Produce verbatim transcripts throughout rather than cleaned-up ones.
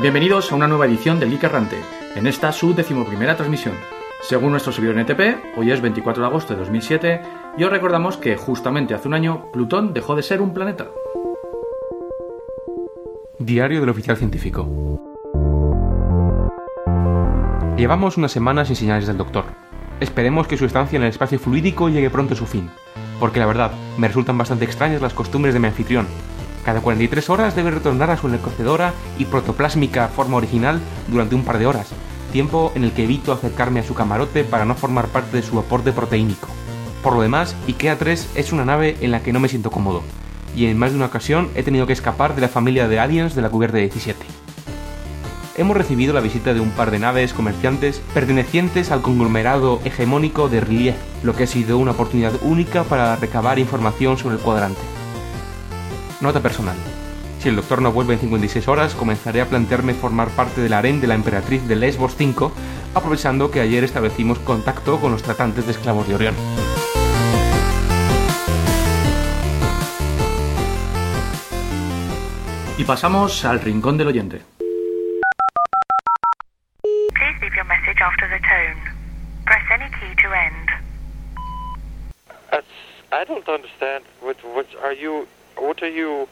Bienvenidos a una nueva edición de Geek Errante, en esta su decimoprimera transmisión. Según nuestro servidor N T P, hoy es veinticuatro de agosto de dos mil siete y os recordamos que justamente hace un año Plutón dejó de ser un planeta. Diario del oficial científico. Llevamos unas semanas sin señales del doctor. Esperemos que su estancia en el espacio fluídico llegue pronto a su fin, porque la verdad, me resultan bastante extrañas las costumbres de mi anfitrión. Cada cuarenta y tres horas debe retornar a su enloquecedora y protoplásmica forma original durante un par de horas, tiempo en el que evito acercarme a su camarote para no formar parte de su aporte proteínico. Por lo demás, IKEA tres es una nave en la que no me siento cómodo, y en más de una ocasión he tenido que escapar de la familia de aliens de la cubierta diecisiete. Hemos recibido la visita de un par de naves comerciantes pertenecientes al conglomerado hegemónico de R'lyeh, lo que ha sido una oportunidad única para recabar información sobre el cuadrante. Nota personal. Si el doctor no vuelve en cincuenta y seis horas, comenzaré a plantearme formar parte del harén de la emperatriz de Lesbos cinco, aprovechando que ayer establecimos contacto con los tratantes de esclavos de Orión. Y pasamos al rincón del oyente. Please leave your message after the tone. Press any key to end. I don't understand. What, what are you... What are you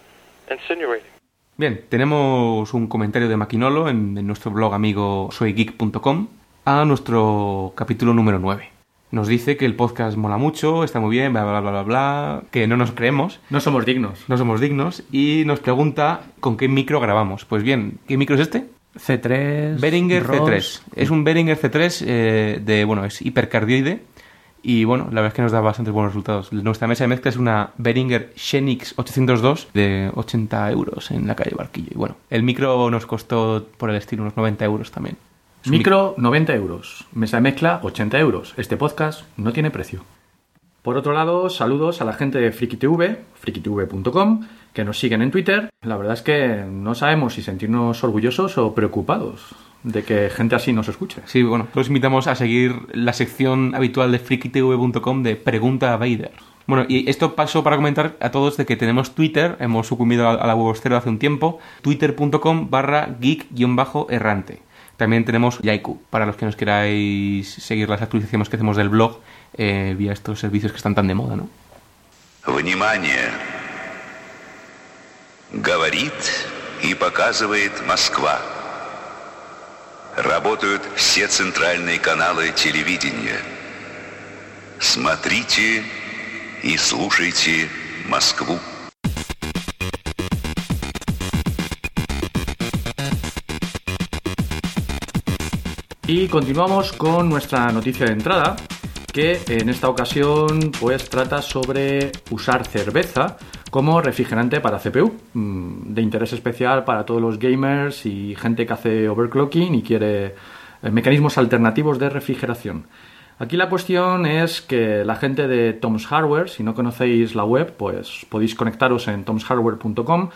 insinuating? Bien, tenemos un comentario de Maquinolo en, en nuestro blog amigo Soaygeek punto com a nuestro capítulo número nueve. Nos dice que el podcast mola mucho, está muy bien, bla, bla, bla, bla, bla, que no nos creemos. No somos dignos. No somos dignos y nos pregunta con qué micro grabamos. Pues bien, ¿qué micro es este? C tres. Behringer Ross. C tres. Es un Behringer C tres eh, de, bueno, es hipercardioide. Y bueno, la verdad es que nos da bastante buenos resultados. Nuestra mesa de mezcla es una Behringer Xenyx ochocientos dos de ochenta euros en la calle Barquillo. Y bueno, el micro nos costó por el estilo unos noventa euros también. Micro, micro noventa euros. Mesa de mezcla ochenta euros. Este podcast no tiene precio. Por otro lado, saludos a la gente de FrikiTV, FrikiTV punto com, que nos siguen en Twitter. La verdad es que no sabemos si sentirnos orgullosos o preocupados de que gente así nos escuche. Sí, bueno, los invitamos a seguir la sección habitual de FrikiTV punto com de Pregunta Vader. Bueno, y esto pasó para comentar a todos de que tenemos Twitter, hemos sucumbido a la huevostera hace un tiempo, twitter punto com barra geek errante. También tenemos Yaiku, para los que nos queráis seguir las actualizaciones que hacemos del blog eh, vía estos servicios que están tan de moda, ¿no? Внимание. Говорит и показывает Москва. Работают все центральные каналы телевидения. Смотрите и слушайте Москву. Y continuamos con nuestra noticia de entrada, que en esta ocasión pues trata sobre usar cerveza como refrigerante para C P U, de interés especial para todos los gamers y gente que hace overclocking y quiere mecanismos alternativos de refrigeración. Aquí la cuestión es que la gente de Tom's Hardware, si no conocéis la web, pues podéis conectaros en toms hardware punto com,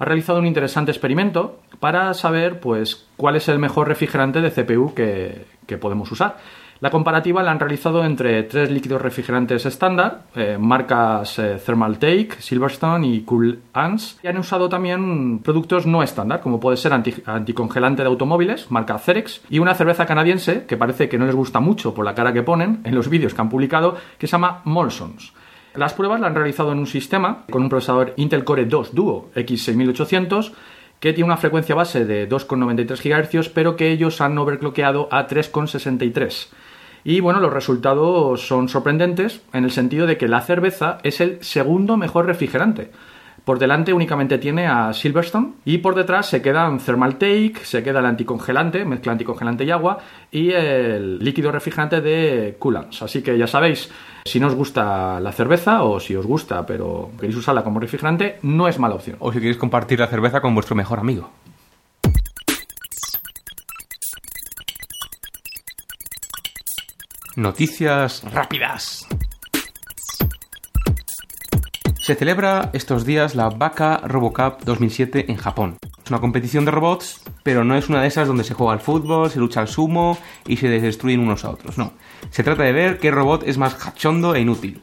ha realizado un interesante experimento para saber pues cuál es el mejor refrigerante de C P U que, que podemos usar. La comparativa la han realizado entre tres líquidos refrigerantes estándar, eh, marcas eh, Thermaltake, Silverstone y Coolance. Y han usado también productos no estándar, como puede ser anti, anticongelante de automóviles, marca Zerex, y una cerveza canadiense, que parece que no les gusta mucho por la cara que ponen en los vídeos que han publicado, que se llama Molson's. Las pruebas las han realizado en un sistema con un procesador Intel Core dos Duo X seis mil ochocientos, que tiene una frecuencia base de dos coma noventa y tres gigahercios, pero que ellos han overclockeado a tres coma sesenta y tres. Y bueno, los resultados son sorprendentes en el sentido de que la cerveza es el segundo mejor refrigerante. Por delante únicamente tiene a Silverstone y por detrás se quedan Thermaltake, se queda el anticongelante, mezcla anticongelante y agua, y el líquido refrigerante de Coolance. Así que ya sabéis, si no os gusta la cerveza o si os gusta pero queréis usarla como refrigerante, no es mala opción. O si queréis compartir la cerveza con vuestro mejor amigo. Noticias rápidas. Se celebra estos días la Baka RoboCup dos mil siete en Japón. Es una competición de robots, pero no es una de esas donde se juega al fútbol, se lucha al sumo y se destruyen unos a otros, no. Se trata de ver qué robot es más cachondo e inútil.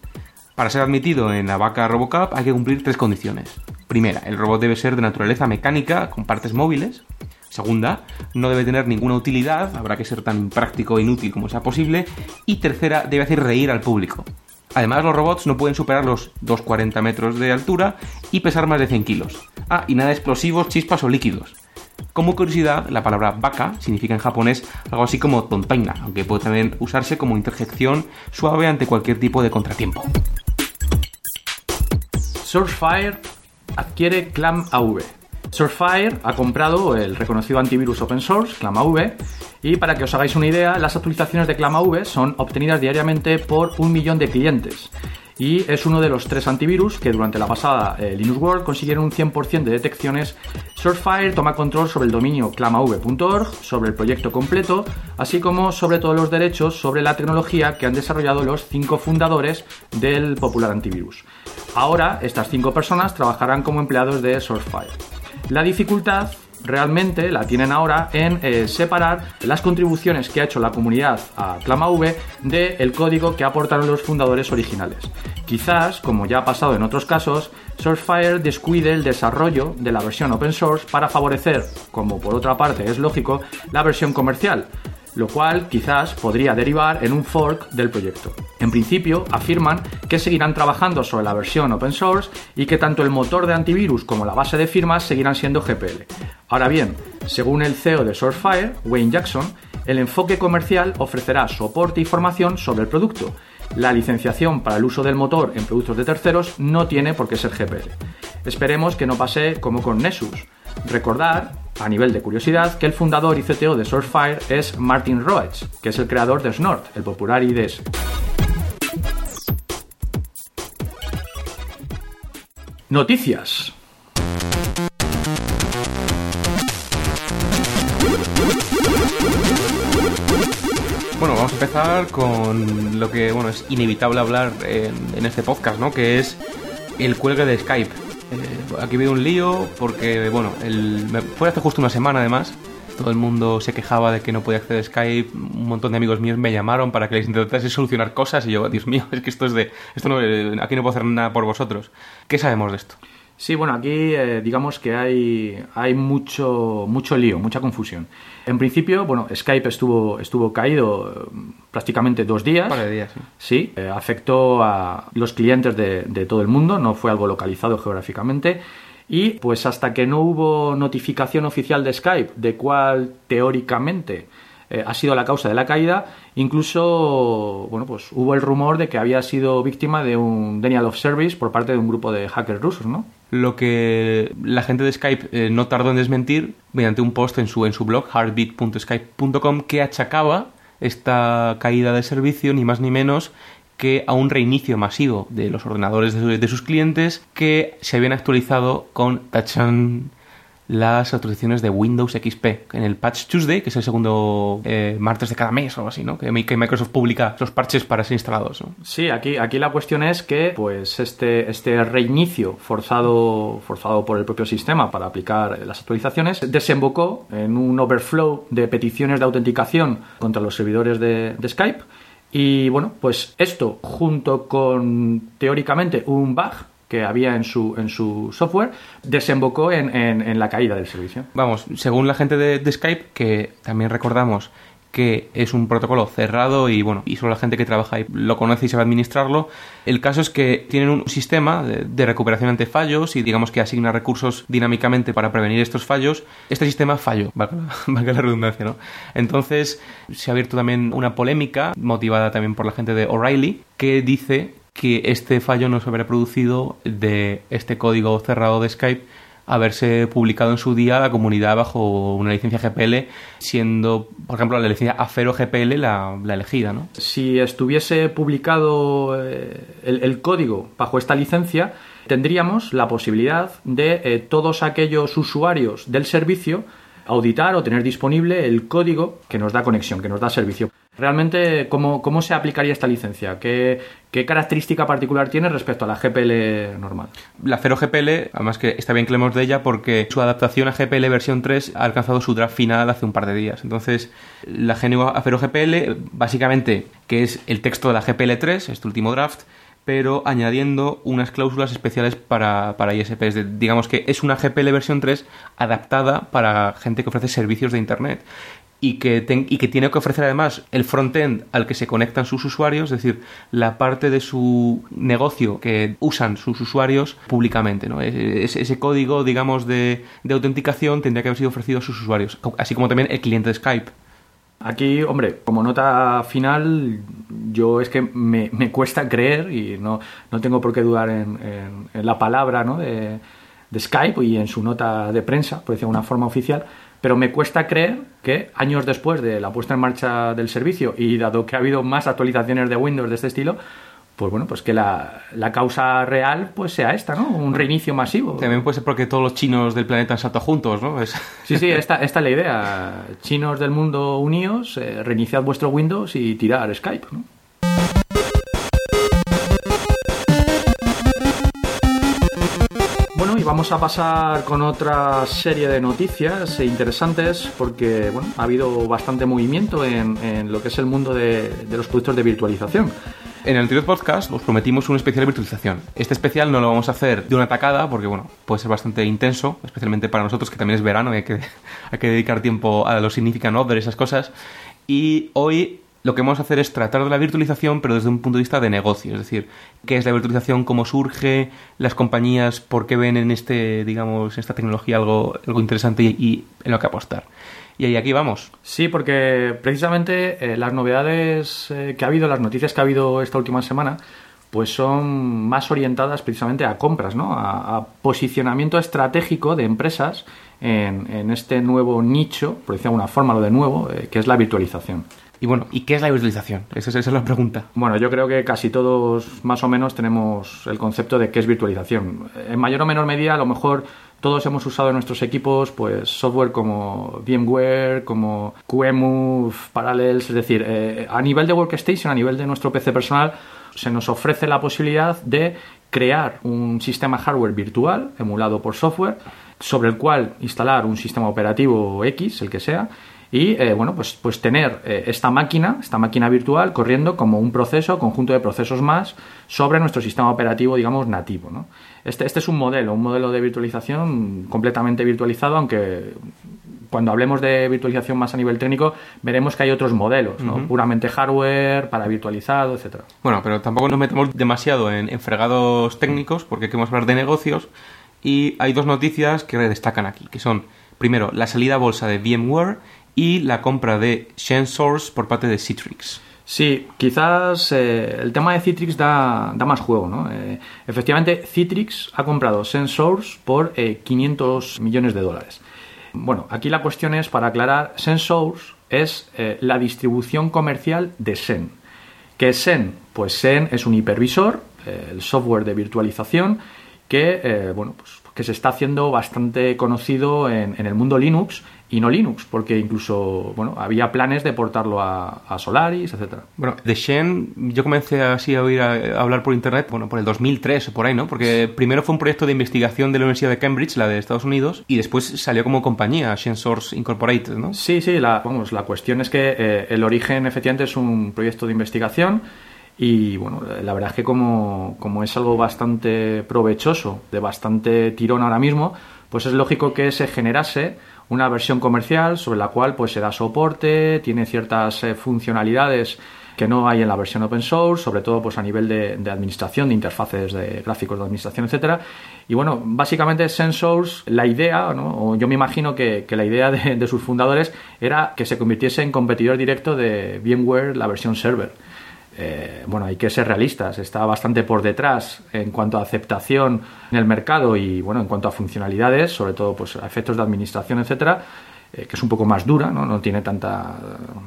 Para ser admitido en la vaca RoboCup hay que cumplir tres condiciones. Primera, el robot debe ser de naturaleza mecánica, con partes móviles. Segunda, no debe tener ninguna utilidad, habrá que ser tan práctico e inútil como sea posible. Y tercera, debe hacer reír al público. Además, los robots no pueden superar los doscientos cuarenta metros de altura y pesar más de cien kilos. Ah, y nada de explosivos, chispas o líquidos. Como curiosidad, la palabra vaca significa en japonés algo así como tontaina, aunque puede también usarse como interjección suave ante cualquier tipo de contratiempo. Sourcefire adquiere ClamAV. Sourcefire ha comprado el reconocido antivirus open source, ClamAV, y para que os hagáis una idea, las actualizaciones de ClamAV son obtenidas diariamente por un millón de clientes. Y es uno de los tres antivirus que durante la pasada eh, Linux World consiguieron un cien por ciento de detecciones. Sourcefire toma control sobre el dominio clamav punto org, sobre el proyecto completo, así como sobre todos los derechos sobre la tecnología que han desarrollado los cinco fundadores del popular antivirus. Ahora, estas cinco personas trabajarán como empleados de Sourcefire. La dificultad realmente la tienen ahora en eh, separar las contribuciones que ha hecho la comunidad a ClamAV del código que aportaron los fundadores originales. Quizás, como ya ha pasado en otros casos, Sourcefire descuide el desarrollo de la versión open source para favorecer, como por otra parte es lógico, la versión comercial, lo cual quizás podría derivar en un fork del proyecto. En principio, afirman que seguirán trabajando sobre la versión open source y que tanto el motor de antivirus como la base de firmas seguirán siendo G P L. Ahora bien, según el C E O de Sourcefire, Wayne Jackson, el enfoque comercial ofrecerá soporte y formación sobre el producto. La licenciación para el uso del motor en productos de terceros no tiene por qué ser G P L. Esperemos que no pase como con Nessus. Recordar, a nivel de curiosidad, que el fundador y C T O de Sourcefire es Martin Roets, que es el creador de Snort, el popular I D S. Noticias. Bueno, vamos a empezar con lo que, bueno, es inevitable hablar en, en este podcast, ¿no? Que es el cuelgue de Skype. Eh, aquí veo un lío porque, bueno, el, fue hace justo una semana además. Todo el mundo se quejaba de que no podía acceder a Skype. Un montón de amigos míos me llamaron para que les intentase solucionar cosas y yo, Dios mío, es que esto es de... esto no, aquí no puedo hacer nada por vosotros. ¿Qué sabemos de esto? Sí, bueno, aquí eh, digamos que hay, hay mucho, mucho lío, mucha confusión. En principio, bueno, Skype estuvo, estuvo caído eh, prácticamente dos días. Un par de días, sí. Sí, eh, afectó a los clientes de, de todo el mundo, no fue algo localizado geográficamente. Y pues hasta que no hubo notificación oficial de Skype de cuál teóricamente eh, ha sido la causa de la caída, incluso, bueno, pues hubo el rumor de que había sido víctima de un denial of service por parte de un grupo de hackers rusos, ¿no? Lo que la gente de Skype eh, no tardó en desmentir mediante un post en su, en su blog heartbeat punto skype punto com que achacaba esta caída de servicio ni más ni menos que a un reinicio masivo de los ordenadores de, su, de sus clientes que se habían actualizado con tachán, las actualizaciones de Windows X P en el Patch Tuesday, que es el segundo eh, martes de cada mes o algo así, ¿no? Que Microsoft publica los parches para ser instalados, ¿no? Sí, aquí, aquí la cuestión es que pues este, este reinicio forzado, forzado por el propio sistema para aplicar las actualizaciones desembocó en un overflow de peticiones de autenticación contra los servidores de, de Skype y, bueno, pues esto junto con teóricamente un bug que había en su, en su software, desembocó en, en, en la caída del servicio. Vamos, según la gente de, de Skype, que también recordamos que es un protocolo cerrado y, bueno, y solo la gente que trabaja ahí lo conoce y sabe administrarlo, el caso es que tienen un sistema de, de recuperación ante fallos y digamos que asigna recursos dinámicamente para prevenir estos fallos. Este sistema falló, valga la redundancia, ¿no? Entonces se ha abierto también una polémica motivada también por la gente de O'Reilly que dice que este fallo no se habría producido de este código cerrado de Skype haberse publicado en su día a la comunidad bajo una licencia G P L, siendo, por ejemplo, la licencia Affero G P L la, la elegida, ¿no? Si estuviese publicado eh, el, el código bajo esta licencia, tendríamos la posibilidad de eh, todos aquellos usuarios del servicio auditar o tener disponible el código que nos da conexión, que nos da servicio. Realmente, ¿cómo, cómo se aplicaría esta licencia? ¿Qué, ¿Qué característica particular tiene respecto a la G P L normal? La Affero G P L, además que está bien que hablemos de ella porque su adaptación a G P L versión tres ha alcanzado su draft final hace un par de días. Entonces, la G N U Affero G P L, básicamente, que es el texto de la G P L tres, este último draft, pero añadiendo unas cláusulas especiales para, para I S Ps. De, digamos que es una G P L versión tres adaptada para gente que ofrece servicios de Internet y que, ten, y que tiene que ofrecer además el frontend al que se conectan sus usuarios, es decir, la parte de su negocio que usan sus usuarios públicamente, ¿no? Ese, ese código, digamos, de, de autenticación tendría que haber sido ofrecido a sus usuarios, así como también el cliente de Skype. Aquí, hombre, como nota final, yo es que me, me cuesta creer y no, no tengo por qué dudar en, en, en la palabra, ¿no?, de, de Skype y en su nota de prensa, por decirlo de una forma oficial, pero me cuesta creer que años después de la puesta en marcha del servicio y dado que ha habido más actualizaciones de Windows de este estilo, pues bueno, pues que la, la causa real pues sea esta, ¿no? Un reinicio masivo. También puede ser porque todos los chinos del planeta han saltado juntos, ¿no? Es... Sí, sí, esta, esta es la idea. Chinos del mundo unidos, eh, reiniciad vuestro Windows y tirar Skype, ¿no? Bueno, y vamos a pasar con otra serie de noticias interesantes porque, bueno, ha habido bastante movimiento en, en lo que es el mundo de, de los productos de virtualización. En el anterior podcast os prometimos un especial de virtualización. Este especial no lo vamos a hacer de una tacada porque, bueno, puede ser bastante intenso, especialmente para nosotros, que también es verano y hay que, hay que dedicar tiempo a lo significant other, esas cosas. Y hoy lo que vamos a hacer es tratar de la virtualización, pero desde un punto de vista de negocio. Es decir, qué es la virtualización, cómo surge, las compañías, por qué ven en este, digamos, esta tecnología algo, algo interesante y, y en lo que apostar. Y aquí vamos. Sí, porque precisamente eh, las novedades eh, que ha habido, las noticias que ha habido esta última semana, pues son más orientadas precisamente a compras, ¿no? A, a posicionamiento estratégico de empresas en, en este nuevo nicho, por decirlo de alguna forma, lo de nuevo, eh, que es la virtualización. Y bueno, ¿y qué es la virtualización? Esa, esa es la pregunta. Bueno, yo creo que casi todos más o menos tenemos el concepto de qué es virtualización. En mayor o menor medida, a lo mejor... Todos hemos usado en nuestros equipos pues software como VMware, como Q E M U, Parallels, es decir, eh, a nivel de Workstation, a nivel de nuestro P C personal, se nos ofrece la posibilidad de crear un sistema hardware virtual emulado por software sobre el cual instalar un sistema operativo X, el que sea, y eh, bueno, pues, pues tener eh, esta máquina, esta máquina virtual corriendo como un proceso, conjunto de procesos más sobre nuestro sistema operativo, digamos, nativo, ¿no? Este, este es un modelo, un modelo de virtualización completamente virtualizado, aunque cuando hablemos de virtualización más a nivel técnico veremos que hay otros modelos, ¿no? Uh-huh. Puramente hardware, para virtualizado, etcétera. Bueno, pero tampoco nos metemos demasiado en, en fregados técnicos porque queremos hablar de negocios y hay dos noticias que destacan aquí, que son, primero, la salida a bolsa de VMware y la compra de XenSource por parte de Citrix. Sí, quizás eh, el tema de Citrix da, da más juego, ¿no? Eh, efectivamente, Citrix ha comprado XenSource por eh, quinientos millones de dólares. Bueno, aquí la cuestión es, para aclarar, XenSource es eh, la distribución comercial de Xen. ¿Qué es Xen? Pues Xen es un hipervisor, eh, el software de virtualización, que, eh, bueno, pues, que se está haciendo bastante conocido en, en el mundo Linux, y no Linux, porque incluso, bueno, había planes de portarlo a, a Solaris, etcétera. Bueno, de Xen yo comencé así a oír a, a hablar por internet, bueno, por el dos mil tres o por ahí, ¿no? Porque primero fue un proyecto de investigación de la Universidad de Cambridge, la de Estados Unidos, y después salió como compañía, XenSource Incorporated, ¿no? Sí, sí, la, vamos, la cuestión es que eh, el origen efectivamente es un proyecto de investigación. Y bueno, la verdad es que como, como es algo bastante provechoso, de bastante tirón ahora mismo, pues es lógico que se generase una versión comercial sobre la cual pues se da soporte, tiene ciertas eh, funcionalidades que no hay en la versión open source, sobre todo pues a nivel de, de administración, de interfaces de gráficos de administración, etcétera. Y bueno, básicamente XenSource, la idea, ¿no? O yo me imagino que, que la idea de, de sus fundadores era que se convirtiese en competidor directo de VMware, la versión server. Eh, bueno, hay que ser realistas, está bastante por detrás en cuanto a aceptación en el mercado y, bueno, en cuanto a funcionalidades, sobre todo pues a efectos de administración, etcétera, eh, que es un poco más dura, ¿no? No tiene tanta,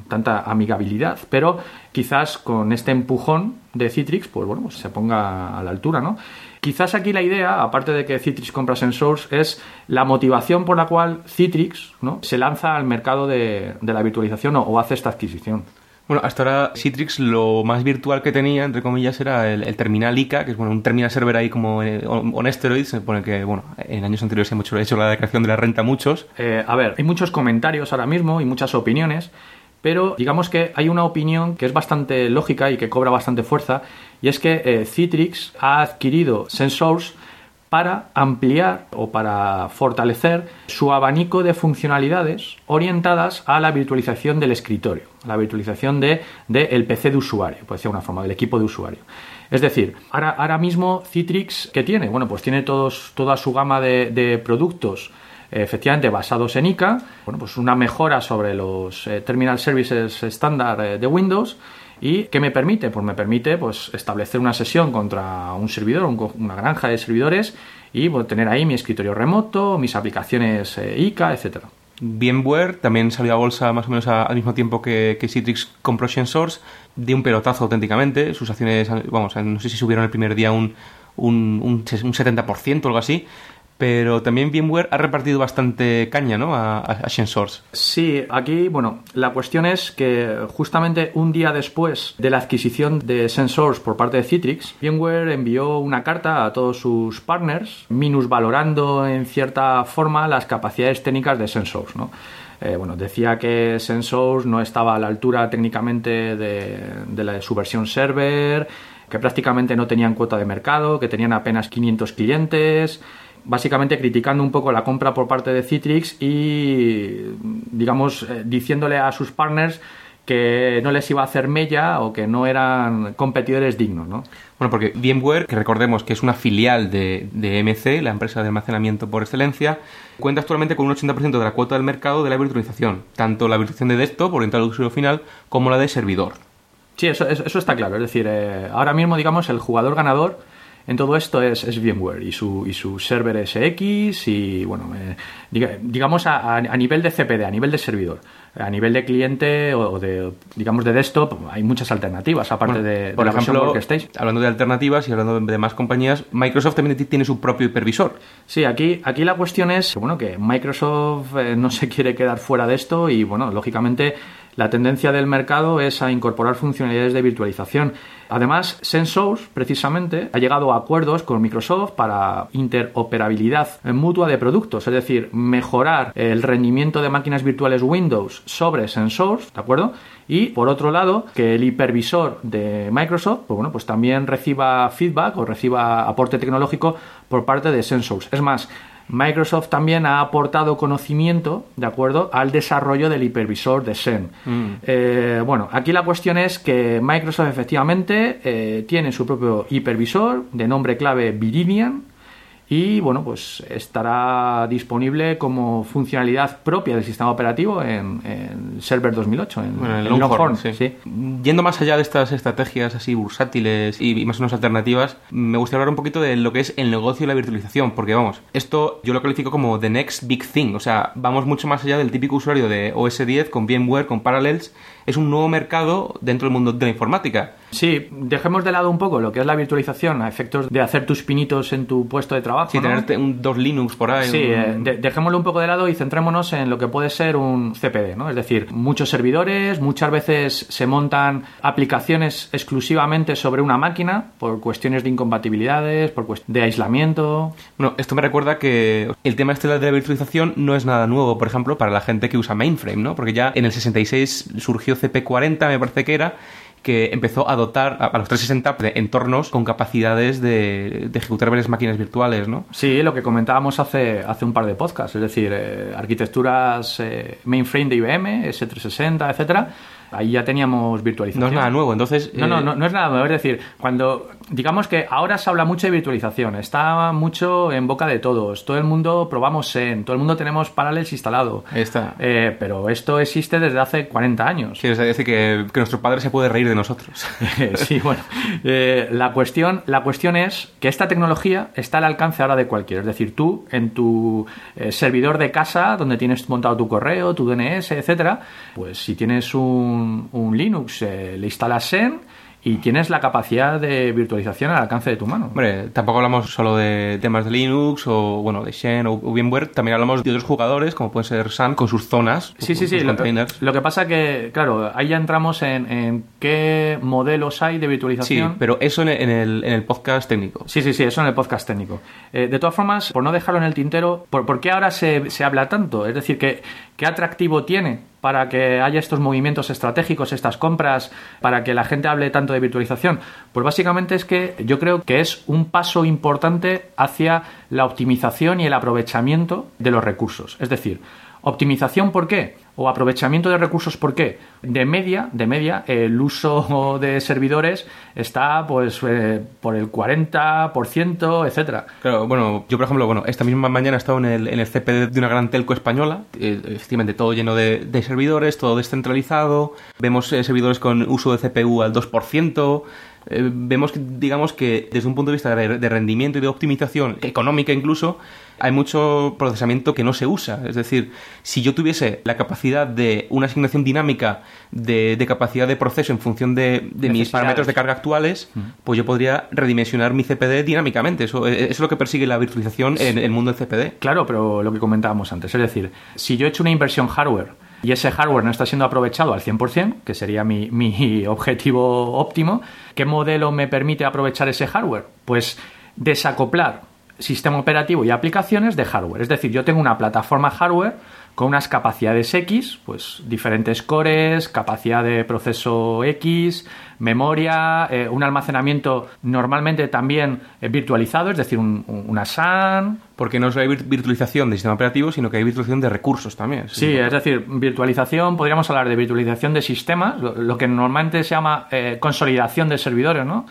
tanta amigabilidad, pero quizás con este empujón de Citrix, pues bueno, pues se ponga a la altura, ¿no? Quizás aquí la idea, aparte de que Citrix compra XenSource, es la motivación por la cual Citrix, ¿no?, se lanza al mercado de, de la virtualización o, o hace esta adquisición. Bueno, hasta ahora Citrix lo más virtual que tenía, entre comillas, era el, el terminal I C A, que es bueno un terminal server ahí como eh, on, on steroids, se pone que, bueno, en años anteriores hemos hecho la declaración de la renta muchos. Eh, a ver, hay muchos comentarios ahora mismo y muchas opiniones, pero digamos que hay una opinión que es bastante lógica y que cobra bastante fuerza, y es que eh, Citrix ha adquirido XenSource para ampliar o para fortalecer su abanico de funcionalidades orientadas a la virtualización del escritorio, a la virtualización de, de el P C de usuario, por decirlo de una forma, del equipo de usuario. Es decir, ahora, ahora mismo Citrix, ¿qué tiene? Bueno, pues tiene todos, toda su gama de, de productos efectivamente basados en I C A, bueno, pues una mejora sobre los eh, Terminal Services estándar eh, de Windows. ¿Y qué me permite? Pues me permite pues, establecer una sesión contra un servidor, un, una granja de servidores, y bueno, tener ahí mi escritorio remoto, mis aplicaciones eh, I C A, etcétera. VMware también salió a bolsa más o menos a, al mismo tiempo que, que Citrix compró XenSource, de un pelotazo auténticamente. Sus acciones, vamos, no sé si subieron el primer día un, un, un, un setenta por ciento o algo así. Pero también VMware ha repartido bastante caña, ¿no?, a, a XenSource. Sí, aquí, bueno, la cuestión es que justamente un día después de la adquisición de XenSource por parte de Citrix, VMware envió una carta a todos sus partners minusvalorando en cierta forma las capacidades técnicas de XenSource, ¿no? Eh, bueno, decía que XenSource no estaba a la altura técnicamente de, de, la, de su versión server, que prácticamente no tenían cuota de mercado, que tenían apenas quinientos clientes. Básicamente criticando un poco la compra por parte de Citrix y, digamos, diciéndole a sus partners que no les iba a hacer mella o que no eran competidores dignos, ¿no? Bueno, porque VMware, que recordemos que es una filial de, de M C, la empresa de almacenamiento por excelencia, cuenta actualmente con un ochenta por ciento de la cuota del mercado de la virtualización, tanto la virtualización de desktop orientada al usuario final como la de servidor. Sí, eso, eso, eso está claro. Es decir, eh, ahora mismo, digamos, el jugador ganador en todo esto es, es VMware y su, y su server S X y, bueno, eh, digamos a, a nivel de C P D, a nivel de servidor, a nivel de cliente o de, digamos, de desktop, hay muchas alternativas, aparte bueno, de, por de la ejemplo, workstation. Hablando de alternativas y hablando de más compañías, Microsoft también tiene su propio hipervisor. Sí, aquí, aquí la cuestión es, bueno, que Microsoft eh, no se quiere quedar fuera de esto y, bueno, lógicamente la tendencia del mercado es a incorporar funcionalidades de virtualización. Además, XenSource, precisamente, ha llegado a acuerdos con Microsoft para interoperabilidad mutua de productos, es decir, mejorar el rendimiento de máquinas virtuales Windows sobre XenSource, ¿de acuerdo? Y, por otro lado, que el hipervisor de Microsoft, pues bueno, pues también reciba feedback o reciba aporte tecnológico por parte de XenSource. Es más, Microsoft también ha aportado conocimiento, ¿de acuerdo?, al desarrollo del hipervisor de Xen. Mm. Eh, bueno, aquí la cuestión es que Microsoft efectivamente eh, tiene su propio hipervisor de nombre clave Viridian y, bueno, pues estará disponible como funcionalidad propia del sistema operativo en, en Server dos mil ocho, en, bueno, en, en Longhorn. Longhorn sí. Sí. Yendo más allá de estas estrategias así bursátiles y, y más o menos alternativas, me gustaría hablar un poquito de lo que es el negocio de la virtualización, porque, vamos, esto yo lo califico como the next big thing, o sea, vamos mucho más allá del típico usuario de O S diez con VMware, con Parallels. Es un nuevo mercado dentro del mundo de la informática. Sí, dejemos de lado un poco lo que es la virtualización a efectos de hacer tus pinitos en tu puesto de trabajo. Sí, ¿no? Tenerte un, dos Linux por ahí. Sí, un... de, dejémoslo un poco de lado y centrémonos en lo que puede ser un C P D, ¿no? Es decir, muchos servidores, muchas veces se montan aplicaciones exclusivamente sobre una máquina por cuestiones de incompatibilidades, por cuest- de aislamiento. Bueno, esto me recuerda que el tema este de la virtualización no es nada nuevo, por ejemplo, para la gente que usa mainframe, ¿no? Porque ya en el sesenta y seis surgió C P cuarenta, me parece que era, que empezó a dotar a los trescientos sesenta de entornos con capacidades de, de ejecutar varias máquinas virtuales, ¿no? Sí, lo que comentábamos hace, hace un par de podcasts, es decir, eh, arquitecturas eh, mainframe de I B M, S trescientos sesenta, etcétera. Ahí ya teníamos virtualización. No es nada nuevo, entonces... No, eh... no, no, no es nada nuevo. Es decir, cuando... Digamos que ahora se habla mucho de virtualización. Está mucho en boca de todos. Todo el mundo probamos Xen. Todo el mundo tenemos Parallels instalado. Ahí está. Eh, pero esto existe desde hace cuarenta años. Sí, es decir, que, que nuestro padre se puede reír de nosotros. Sí, bueno. Eh, la cuestión, la cuestión es que esta tecnología está al alcance ahora de cualquiera. Es decir, tú, en tu eh, servidor de casa, donde tienes montado tu correo, tu D N S, etcétera, pues si tienes un Un Linux, eh, le instalas Xen y tienes la capacidad de virtualización al alcance de tu mano. Hombre, tampoco hablamos solo de temas de Linux o, bueno, de Xen o VMware, también hablamos de otros jugadores, como pueden ser Sun, con sus zonas, sí, sí, sus sí, containers. Lo, lo que pasa que, claro, ahí ya entramos en, en qué modelos hay de virtualización. Sí, pero eso en el, en el podcast técnico. Sí, sí, sí, eso en el podcast técnico. Eh, de todas formas, por no dejarlo en el tintero, ¿por, por qué ahora se, se habla tanto? Es decir, ¿qué, qué atractivo tiene para que haya estos movimientos estratégicos, estas compras, para que la gente hable tanto de virtualización? Pues básicamente es que yo creo que es un paso importante hacia la optimización y el aprovechamiento de los recursos. Es decir, ¿optimización por qué? ¿O aprovechamiento de recursos por qué? De media, de media, el uso de servidores está pues eh, por el cuarenta por ciento, etcétera. Claro, bueno, yo por ejemplo, bueno, esta misma mañana he estado en el, en el C P D de una gran telco española, eh, efectivamente todo lleno de, de servidores, todo descentralizado, vemos eh, servidores con uso de C P U al dos por ciento, eh, vemos, que, digamos que desde un punto de vista de, de rendimiento y de optimización económica incluso, hay mucho procesamiento que no se usa. Es decir, si yo tuviese la capacidad de una asignación dinámica de, de capacidad de proceso en función de, de mis parámetros de carga actuales, pues yo podría redimensionar mi C P D dinámicamente. Eso, eso es lo que persigue la virtualización en el mundo del C P D. Claro, pero lo que comentábamos antes, es decir, si yo he hecho una inversión hardware y ese hardware no está siendo aprovechado al cien por ciento, que sería mi, mi objetivo óptimo, ¿qué modelo me permite aprovechar ese hardware? Pues desacoplar sistema operativo y aplicaciones de hardware. Es decir, yo tengo una plataforma hardware con unas capacidades X, pues diferentes cores, capacidad de proceso X, memoria, eh, un almacenamiento normalmente también eh, virtualizado, es decir, un, un, una S A N. Porque no solo hay virtualización de sistema operativo, sino que hay virtualización de recursos también. Sí, sí, es decir, virtualización, podríamos hablar de virtualización de sistemas, lo, lo que normalmente se llama eh, consolidación de servidores, ¿no?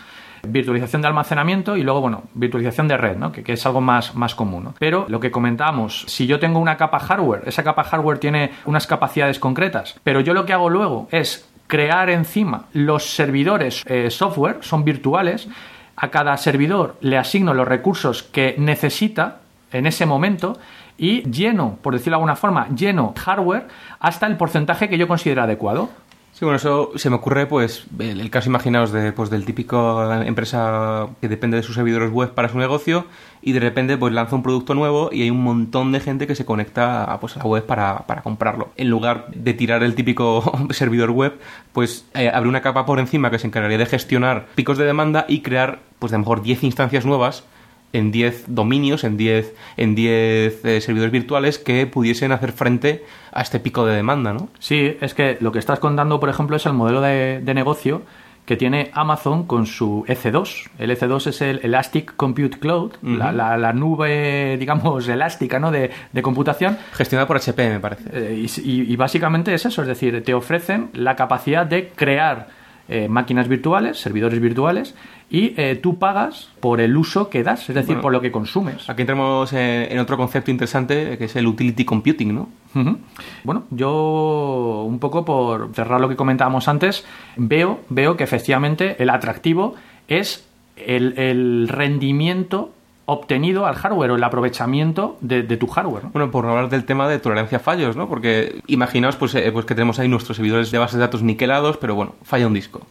Virtualización de almacenamiento y luego, bueno, virtualización de red, ¿no? Que, que es algo más, más común, ¿no? Pero lo que comentábamos, si yo tengo una capa hardware, esa capa hardware tiene unas capacidades concretas, pero yo lo que hago luego es crear encima los servidores eh, software, son virtuales, a cada servidor le asigno los recursos que necesita en ese momento y lleno, por decirlo de alguna forma, lleno hardware hasta el porcentaje que yo considero adecuado. Sí, bueno, eso se me ocurre, pues, el, el caso, imaginaos, de, pues, del típico empresa que depende de sus servidores web para su negocio y de repente, pues, lanza un producto nuevo y hay un montón de gente que se conecta a, pues, a la web para, para comprarlo. En lugar de tirar el típico servidor web, pues, eh, abre una capa por encima que se encargaría de gestionar picos de demanda y crear, pues, de a lo mejor diez instancias nuevas en diez dominios, en diez en diez eh, servidores virtuales que pudiesen hacer frente a este pico de demanda, ¿no? Sí, es que lo que estás contando, por ejemplo, es el modelo de, de negocio que tiene Amazon con su E C dos. El E C dos es el Elastic Compute Cloud, uh-huh. la, la, la nube, digamos, elástica, ¿no? de, de computación. Gestionada por H P, me parece. Eh, y, y básicamente es eso, es decir, te ofrecen la capacidad de crear Eh, máquinas virtuales, servidores virtuales y eh, tú pagas por el uso que das, es decir, bueno, por lo que consumes. Aquí entramos eh, en otro concepto interesante que es el utility computing, ¿no? Uh-huh. Bueno, yo un poco por cerrar lo que comentábamos antes, veo, veo que efectivamente el atractivo es el, el rendimiento obtenido al hardware o el aprovechamiento de, de tu hardware, ¿no? Bueno, por hablar del tema de tolerancia a fallos, ¿no? Porque imaginaos pues, eh, pues que tenemos ahí nuestros servidores de bases de datos niquelados, pero bueno, falla un disco.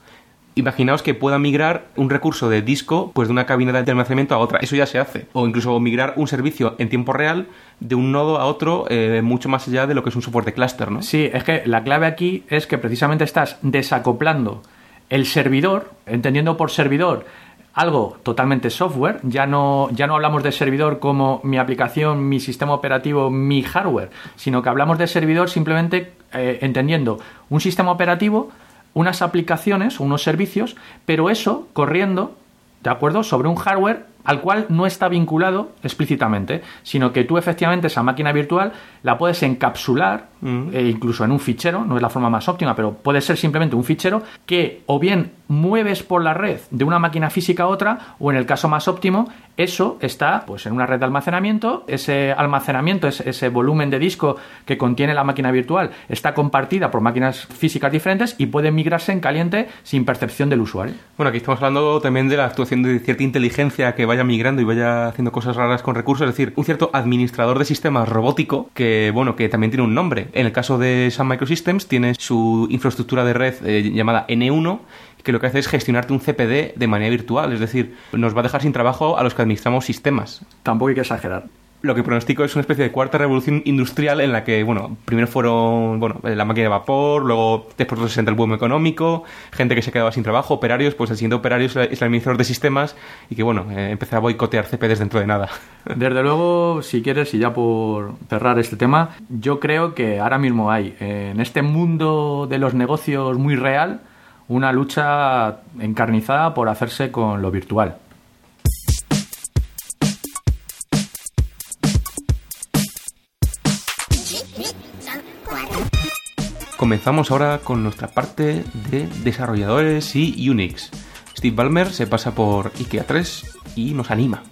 Imaginaos que pueda migrar un recurso de disco pues de una cabina de almacenamiento a otra. Eso ya se hace. O incluso migrar un servicio en tiempo real de un nodo a otro eh, mucho más allá de lo que es un software de clúster, ¿no? Sí, es que la clave aquí es que precisamente estás desacoplando el servidor, entendiendo por servidor algo totalmente software, ya no, ya no hablamos de servidor como mi aplicación, mi sistema operativo, mi hardware, sino que hablamos de servidor simplemente eh, entendiendo un sistema operativo, unas aplicaciones, unos servicios, pero eso corriendo, ¿de acuerdo?, sobre un hardware al cual no está vinculado explícitamente, sino que tú efectivamente esa máquina virtual la puedes encapsular mm. e incluso en un fichero, no es la forma más óptima, pero puede ser simplemente un fichero que o bien mueves por la red de una máquina física a otra, o en el caso más óptimo, eso está pues en una red de almacenamiento, ese almacenamiento, ese, ese volumen de disco que contiene la máquina virtual está compartida por máquinas físicas diferentes y puede migrarse en caliente sin percepción del usuario. Bueno, aquí estamos hablando también de la actuación de cierta inteligencia que va vaya migrando y vaya haciendo cosas raras con recursos, es decir, un cierto administrador de sistemas robótico que, bueno, que también tiene un nombre. En el caso de Sun Microsystems tiene su infraestructura de red eh, llamada N uno, que lo que hace es gestionarte un C P D de manera virtual, es decir, nos va a dejar sin trabajo a los que administramos sistemas. Tampoco hay que exagerar. Lo que pronostico es una especie de cuarta revolución industrial en la que, bueno, primero fueron bueno la máquina de vapor, luego después se senta el boom económico, gente que se quedaba sin trabajo, operarios, pues el siguiente operario es el administrador de sistemas y que, bueno, eh, empezó a boicotear C P Ds dentro de nada. Desde luego, si quieres, y ya por cerrar este tema, yo creo que ahora mismo hay, en este mundo de los negocios muy real, una lucha encarnizada por hacerse con lo virtual. Comenzamos ahora con nuestra parte de desarrolladores y Unix. Steve Ballmer se pasa por IKEA tres y nos anima.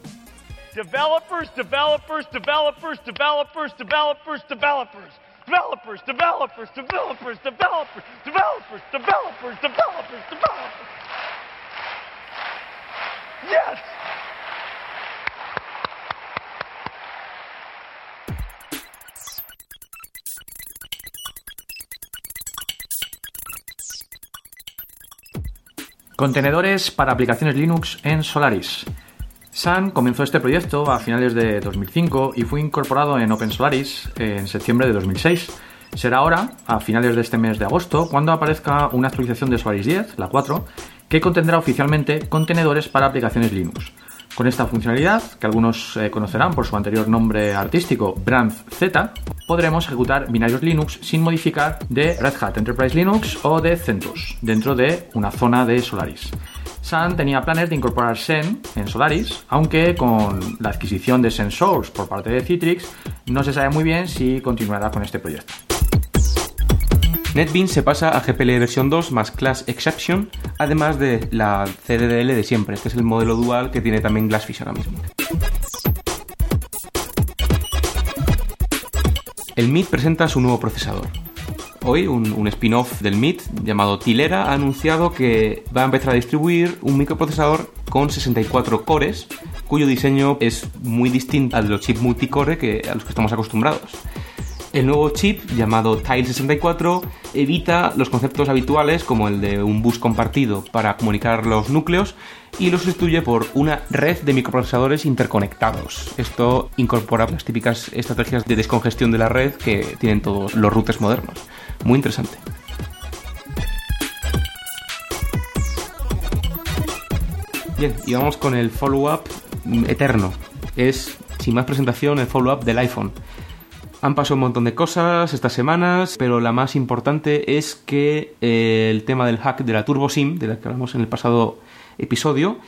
Developers, developers, developers, developers, developers, developers, developers, developers, developers, developers, developers, developers, developers, developers. Yes. Contenedores para aplicaciones Linux en Solaris. Sun comenzó este proyecto a finales de dos mil cinco y fue incorporado en OpenSolaris en septiembre de dos mil seis. Será ahora, a finales de este mes de agosto, cuando aparezca una actualización de Solaris diez, la cuatro, que contendrá oficialmente contenedores para aplicaciones Linux. Con esta funcionalidad, que algunos conocerán por su anterior nombre artístico, Branch Z, podremos ejecutar binarios Linux sin modificar de Red Hat Enterprise Linux o de CentOS dentro de una zona de Solaris. Sun tenía planes de incorporar Xen en Solaris, aunque con la adquisición de XenSource por parte de Citrix no se sabe muy bien si continuará con este proyecto. NetBeans se pasa a G P L versión dos más Class Exception, además de la C D D L de siempre. Este es el modelo dual que tiene también Glassfish ahora mismo. El M I T presenta su nuevo procesador. Hoy, un, un spin-off del M I T llamado Tilera ha anunciado que va a empezar a distribuir un microprocesador con sesenta y cuatro cores, cuyo diseño es muy distinto al de los chips multicore que a los que estamos acostumbrados. El nuevo chip, llamado Tile sesenta y cuatro, evita los conceptos habituales como el de un bus compartido para comunicar los núcleos y lo sustituye por una red de microprocesadores interconectados. Esto incorpora las típicas estrategias de descongestión de la red que tienen todos los routers modernos. Muy interesante. Bien, y vamos con el follow-up eterno. Es, sin más presentación, el follow-up del iPhone. Han pasado un montón de cosas estas semanas, pero la más importante es que eh, el tema del hack de la TurboSIM, de la que hablamos en el pasado episodio,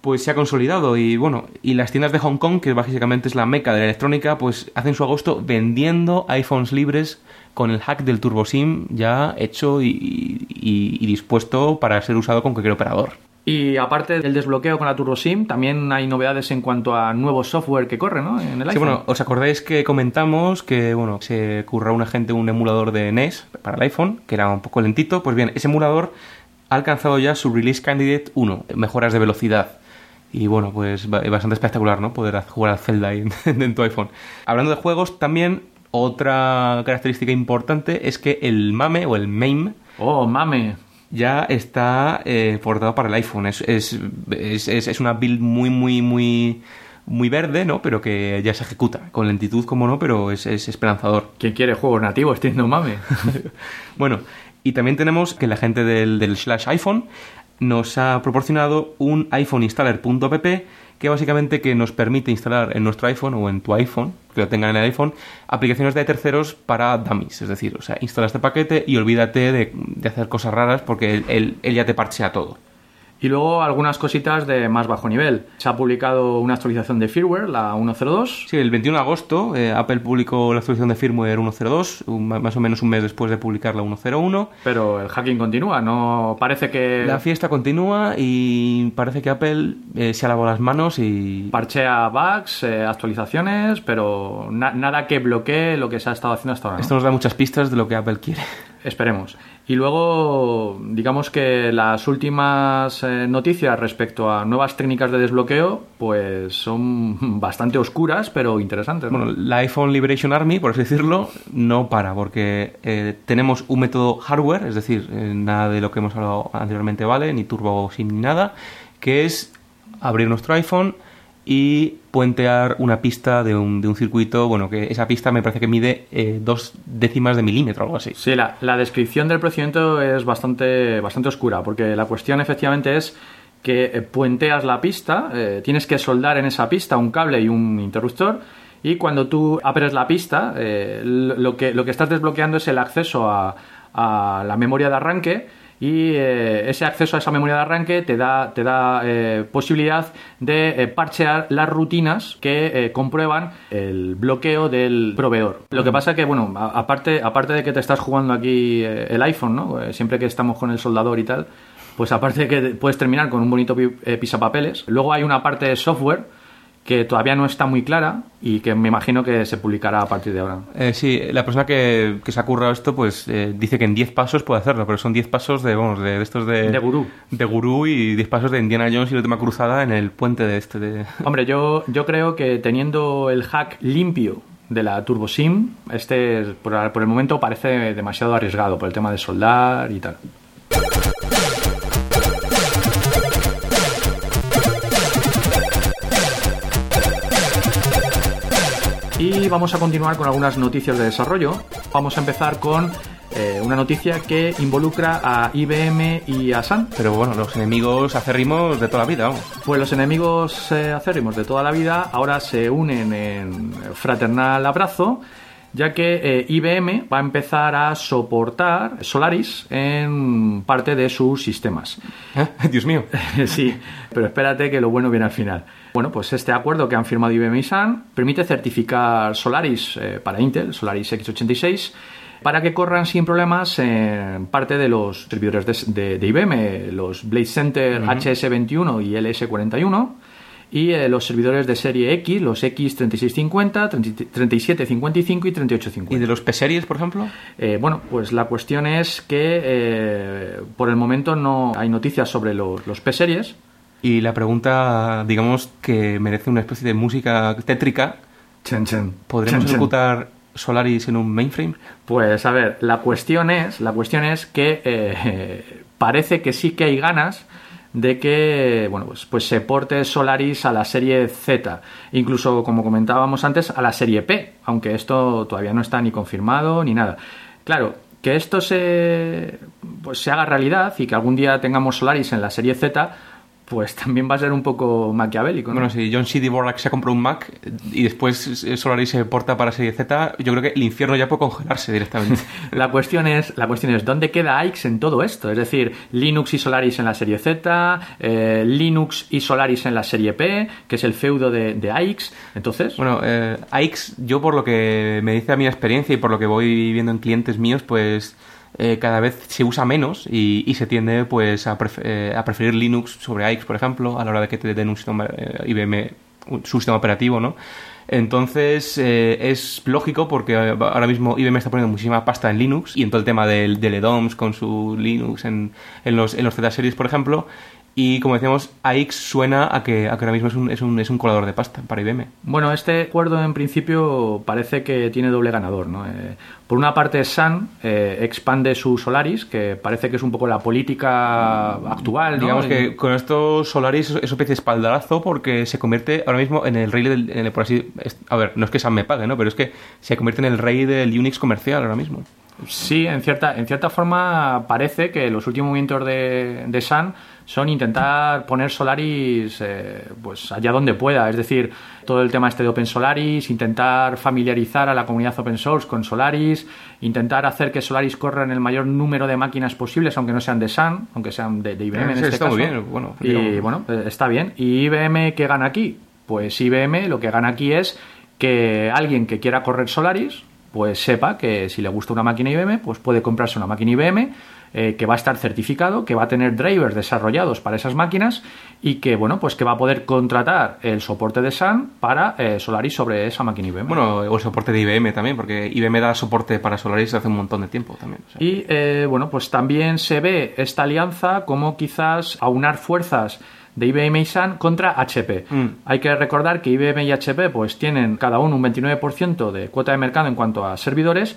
pues se ha consolidado y, bueno, y las tiendas de Hong Kong, que básicamente es la meca de la electrónica, pues hacen su agosto vendiendo iPhones libres con el hack del TurboSIM ya hecho y, y, y dispuesto para ser usado con cualquier operador. Y aparte del desbloqueo con la TurboSIM, también hay novedades en cuanto a nuevo software que corre, ¿no?, en el iPhone. Sí, bueno, ¿os acordáis que comentamos que, bueno, se curró una gente un emulador de N E S para el iPhone, que era un poco lentito? Pues bien, ese emulador ha alcanzado ya su Release Candidate uno, mejoras de velocidad. Y bueno, pues bastante espectacular, ¿no?, poder jugar al Zelda ahí en, en tu iPhone. Hablando de juegos, también otra característica importante es que el MAME o el MAME... ¡Oh, MAME! Ya está eh, portado para el iPhone. Es, es, es, es una build muy, muy, muy, muy verde, ¿no? Pero que ya se ejecuta. Con lentitud, como no, pero es, es esperanzador. ¿Quién quiere juegos nativos? Tiene un mame. Bueno, y también tenemos que la gente del, del slash iPhone nos ha proporcionado un iPhone installer punto app que básicamente que nos permite instalar en nuestro iPhone o en tu iPhone, que lo tengan en el iPhone, aplicaciones de terceros para dummies. Es decir, o sea, instala este paquete y olvídate de, de hacer cosas raras porque él, él, él ya te parchea todo. Y luego algunas cositas de más bajo nivel. Se ha publicado una actualización de firmware, la ciento dos. Sí, el veintiuno de agosto eh, Apple publicó la actualización de firmware ciento dos, un, más o menos un mes después de publicar la ciento uno. Pero el hacking continúa, ¿no? Parece que... La fiesta continúa y parece que Apple eh, se ha lavado las manos y... Parchea bugs, eh, actualizaciones, pero na- nada que bloquee lo que se ha estado haciendo hasta ahora, ¿no? Esto nos da muchas pistas de lo que Apple quiere. Esperemos. Y luego, digamos que las últimas eh, noticias respecto a nuevas técnicas de desbloqueo, pues son bastante oscuras, pero interesantes, ¿no? Bueno, la iPhone Liberation Army, por así decirlo, no para, porque eh, tenemos un método hardware, es decir, eh, nada de lo que hemos hablado anteriormente vale, ni turbo SIM ni nada, que es abrir nuestro iPhone y puentear una pista de un, de un circuito, bueno, que esa pista me parece que mide eh, dos décimas de milímetro o algo así. Sí, la, la descripción del procedimiento es bastante, bastante oscura, porque la cuestión efectivamente es que puenteas la pista, eh, tienes que soldar en esa pista un cable y un interruptor, y cuando tú abres la pista, eh, lo que, lo que estás desbloqueando es el acceso a, a la memoria de arranque. Y eh, ese acceso a esa memoria de arranque te da, te da eh, posibilidad de eh, parchear las rutinas que eh, comprueban el bloqueo del proveedor. Lo que pasa que, bueno, a, aparte, aparte de que te estás jugando aquí eh, el iPhone, ¿no? Eh, siempre que estamos con el soldador y tal, pues aparte de que puedes terminar con un bonito pi, eh, pisapapeles, luego hay una parte de software que todavía no está muy clara y que me imagino que se publicará a partir de ahora. Eh, sí, la persona que, que se ha currado esto pues eh, dice que en diez pasos puede hacerlo, pero son diez pasos de, vamos, de, de estos de... De gurú. De gurú y diez pasos de Indiana Jones y la última cruzada en el puente de este. De... Hombre, yo, yo creo que teniendo el hack limpio de la TurboSIM, este por, por el momento parece demasiado arriesgado por el tema de soldar y tal. Y vamos a continuar con algunas noticias de desarrollo. Vamos a empezar con eh, una noticia que involucra a I B M y a Sun. Pero bueno, los enemigos acérrimos de toda la vida, vamos. Pues los enemigos eh, acérrimos de toda la vida ahora se unen en fraternal abrazo, ya que eh, I B M va a empezar a soportar Solaris en parte de sus sistemas. ¿Eh? Dios mío. Sí, pero espérate que lo bueno viene al final. Bueno, pues este acuerdo que han firmado I B M y Sun permite certificar Solaris eh, para Intel, Solaris equis ochenta y seis, para que corran sin problemas en parte de los servidores de, de, de I B M, los Blade Center uh-huh. H S veintiuno y L S cuarenta y uno, y eh, los servidores de serie X, los X treinta y seis cincuenta, treinta y siete cincuenta y cinco y treinta y ocho cincuenta. ¿Y de los P-Series, por ejemplo? Eh, bueno, pues la cuestión es que eh, por el momento no hay noticias sobre los, los P-Series. Y la pregunta, digamos, que merece una especie de música tétrica. Chen, chen. ¿Podremos chen, ejecutar Solaris en un mainframe? Pues, a ver, la cuestión es, la cuestión es que eh, parece que sí que hay ganas de que, bueno, pues, pues se porte Solaris a la serie Z, incluso, como comentábamos antes, a la serie P, aunque esto todavía no está ni confirmado ni nada. Claro, que esto se, pues, se haga realidad y que algún día tengamos Solaris en la serie Z, pues también va a ser un poco maquiavélico, ¿no? Bueno, si John C. D. Borlaug se compra un Mac y después Solaris se porta para serie Z, yo creo que el infierno ya puede congelarse directamente. La cuestión es, la cuestión es, ¿dónde queda Aix en todo esto? Es decir, Linux y Solaris en la serie Z, eh, Linux y Solaris en la serie P, que es el feudo de, de Aix. Entonces, bueno, eh, Aix, yo por lo que me dice a mi experiencia y por lo que voy viendo en clientes míos, pues Eh, cada vez se usa menos y, y se tiende pues a, pref- eh, a preferir Linux sobre A I X, por ejemplo, a la hora de que te den un sistema eh, I B M, un, su sistema operativo, ¿no? Entonces eh, es lógico porque ahora mismo I B M está poniendo muchísima pasta en Linux y en todo el tema del de E D O M S con su Linux en, en los, en los Z-Series, por ejemplo. Y como decíamos, A I X suena a que, a que ahora mismo es un, es, un, es un colador de pasta para I B M. Bueno, este acuerdo en principio parece que tiene doble ganador, ¿no? Eh, por una parte, Sun eh, expande su Solaris, que parece que es un poco la política actual, ¿no? Digamos que con esto Solaris es una especie de espaldarazo porque se convierte ahora mismo en el rey del... En el, por así, a ver, no es que Sun me pague, ¿no? Pero es que se convierte en el rey del Unix comercial ahora mismo. Sí, en cierta, en cierta forma parece que los últimos movimientos de, de Sun son intentar poner Solaris eh, pues allá donde pueda, es decir, todo el tema este de Open Solaris, intentar familiarizar a la comunidad open source con Solaris, intentar hacer que Solaris corra en el mayor número de máquinas posibles, aunque no sean de Sun, aunque sean de, de I B M, sí, en este está caso. Muy bien, bueno, y bueno, está bien. ¿Y I B M qué gana aquí? Pues I B M lo que gana aquí es que alguien que quiera correr Solaris pues sepa que si le gusta una máquina I B M, pues puede comprarse una máquina I B M eh, que va a estar certificado, que va a tener drivers desarrollados para esas máquinas y que, bueno, pues que va a poder contratar el soporte de Sun para eh, Solaris sobre esa máquina I B M. Bueno, o el soporte de I B M también, porque I B M da soporte para Solaris hace un montón de tiempo también. O sea. Y, eh, bueno, pues también se ve esta alianza como quizás aunar fuerzas de I B M y Sun contra H P. Mm. Hay que recordar que I B M y H P pues tienen cada uno un veintinueve por ciento de cuota de mercado en cuanto a servidores,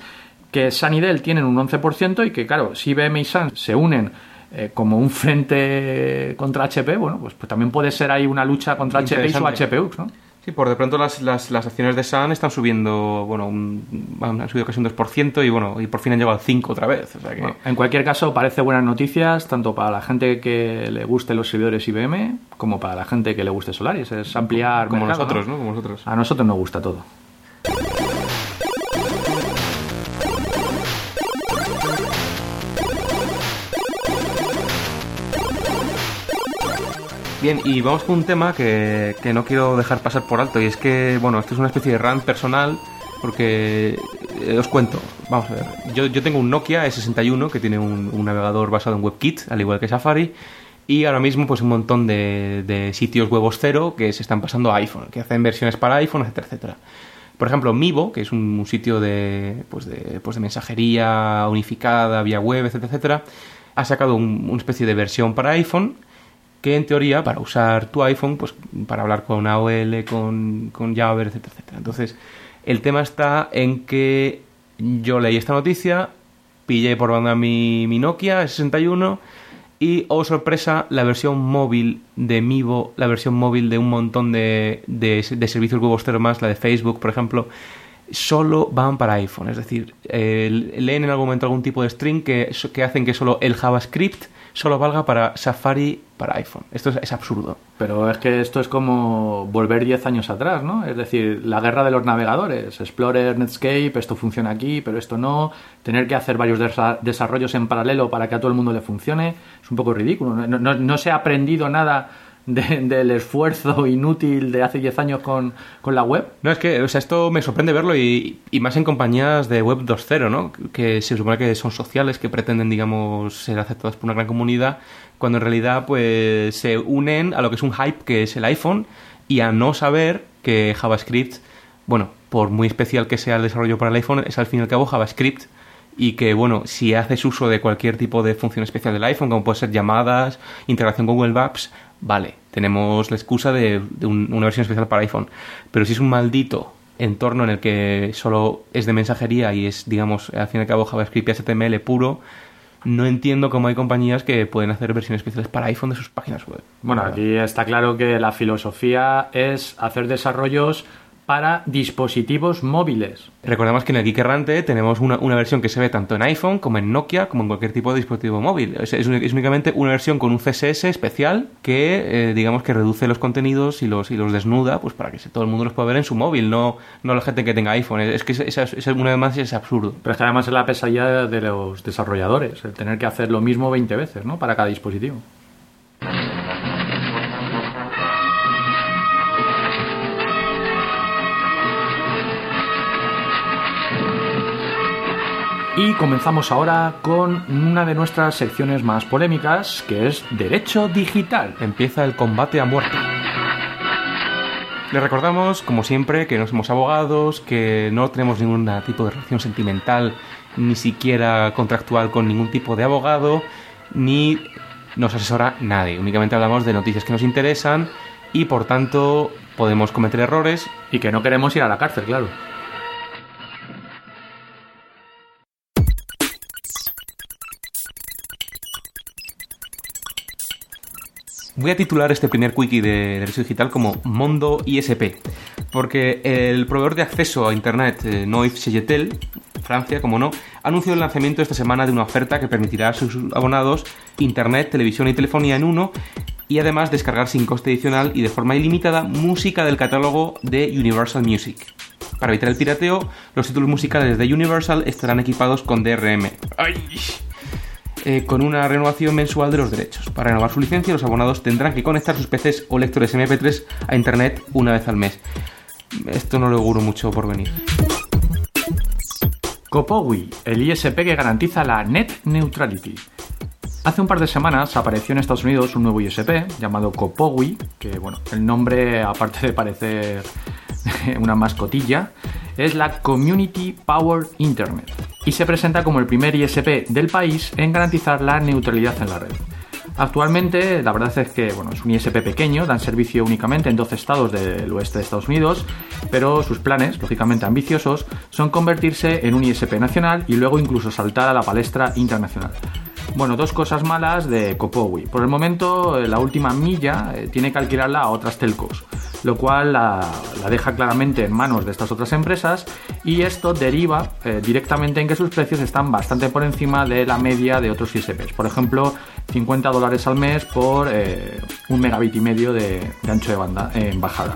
que Sun y Dell tienen un once por ciento y que, claro, si I B M y Sun se unen eh, como un frente contra H P, bueno, pues, pues también puede ser ahí una lucha contra H P y su H P U X, ¿no? Sí, por de pronto las, las, las acciones de Sun están subiendo, bueno, un, han subido casi un dos por ciento y bueno, y por fin han llegado al cinco por ciento otra vez. O sea que... bueno, en cualquier caso, parece buenas noticias tanto para la gente que le guste los servidores I B M como para la gente que le guste Solaris. Es ampliar como mercado, nosotros, ¿no? ¿no? Como nosotros. A nosotros nos gusta todo. Bien, y vamos con un tema que, que no quiero dejar pasar por alto, y es que, bueno, esto es una especie de rant personal, porque eh, os cuento, vamos a ver, yo, yo tengo un Nokia E sesenta y uno que tiene un, un navegador basado en WebKit, al igual que Safari, y ahora mismo pues un montón de, de sitios web cero que se están pasando a iPhone, que hacen versiones para iPhone, etcétera, etcétera. Por ejemplo, Mivo, que es un, un sitio de pues, de pues de mensajería unificada vía web, etcétera, etcétera, ha sacado un, una especie de versión para iPhone, que en teoría, para usar tu iPhone, pues para hablar con A O L, con, con Jabber, etcétera, etcétera. Entonces, el tema está en que yo leí esta noticia, pillé por banda mi, mi Nokia E sesenta y uno y, oh sorpresa, la versión móvil de Mivo, la versión móvil de un montón de, de, de servicios web cero más, la de Facebook, por ejemplo, solo van para iPhone. Es decir, eh, leen en algún momento algún tipo de string que, que hacen que solo el JavaScript solo valga para Safari, para iPhone. Esto es, es absurdo. Pero es que esto es como volver diez años atrás, ¿no? Es decir, la guerra de los navegadores. Explorer, Netscape, esto funciona aquí, pero esto no. Tener que hacer varios desa- desarrollos en paralelo para que a todo el mundo le funcione. Es un poco ridículo. No, no, no se ha aprendido nada de, del esfuerzo inútil de hace diez años con, con la web. No, es que, o sea, esto me sorprende verlo y, y más en compañías de web dos punto cero, ¿no? Que se supone que son sociales, que pretenden, digamos, ser aceptadas por una gran comunidad, cuando en realidad pues se unen a lo que es un hype que es el iPhone y a no saber que JavaScript, bueno, por muy especial que sea el desarrollo para el iPhone, es al fin y al cabo JavaScript y que, bueno, si haces uso de cualquier tipo de función especial del iPhone, como puede ser llamadas, integración con Google Maps, vale, tenemos la excusa de, de un, una versión especial para iPhone, pero si es un maldito entorno en el que solo es de mensajería y es, digamos, al fin y al cabo JavaScript y H T M L puro, no entiendo cómo hay compañías que pueden hacer versiones especiales para iPhone de sus páginas web. Bueno, aquí está claro que la filosofía es hacer desarrollos para dispositivos móviles. Recordemos que en el Geek Errante tenemos una, una versión que se ve tanto en iPhone como en Nokia, como en cualquier tipo de dispositivo móvil. Es, es, es únicamente una versión con un C S S especial que, eh, digamos, que reduce los contenidos y los, y los desnuda pues para que todo el mundo los pueda ver en su móvil, no, no la gente que tenga iPhone. Es que es, es, es, una vez más es absurdo. Pero es que además es la pesadilla de los desarrolladores, el tener que hacer lo mismo veinte veces, ¿no?, para cada dispositivo. Y comenzamos ahora con una de nuestras secciones más polémicas, que es Derecho Digital. Empieza el combate a muerte. Les recordamos, como siempre, que no somos abogados, que no tenemos ningún tipo de relación sentimental, ni siquiera contractual con ningún tipo de abogado, ni nos asesora nadie. Únicamente hablamos de noticias que nos interesan y, por tanto, podemos cometer errores. Y que no queremos ir a la cárcel, claro. Voy a titular este primer quickie de Derecho Digital como Mondo I S P, porque el proveedor de acceso a Internet eh, Noif Cegetel, Francia, como no, ha anunciado el lanzamiento esta semana de una oferta que permitirá a sus abonados Internet, televisión y telefonía en uno, y además descargar sin coste adicional y de forma ilimitada música del catálogo de Universal Music. Para evitar el pirateo, los títulos musicales de Universal estarán equipados con D R M. ¡Ay! Eh, con una renovación mensual de los derechos. Para renovar su licencia, los abonados tendrán que conectar sus P Cs o lectores eme pe tres a Internet una vez al mes. Esto no lo auguro mucho por venir. Copowi, el I S P que garantiza la net neutrality. Hace un par de semanas apareció en Estados Unidos un nuevo U S P llamado Copowi, que bueno, el nombre, aparte de parecer una mascotilla, es la Community Power Internet y se presenta como el primer I S P del país en garantizar la neutralidad en la red. Actualmente, la verdad es que bueno, es un I S P pequeño, dan servicio únicamente en doce estados del oeste de Estados Unidos, pero sus planes, lógicamente ambiciosos, son convertirse en un I S P nacional y luego incluso saltar a la palestra internacional. Bueno, dos cosas malas de Copowi. Por el momento, la última milla tiene que alquilarla a otras telcos, lo cual la, la deja claramente en manos de estas otras empresas, y esto deriva eh, directamente en que sus precios están bastante por encima de la media de otros I S Ps. Por ejemplo, cincuenta dólares al mes por eh, un megabit y medio de, de ancho de banda en eh, bajada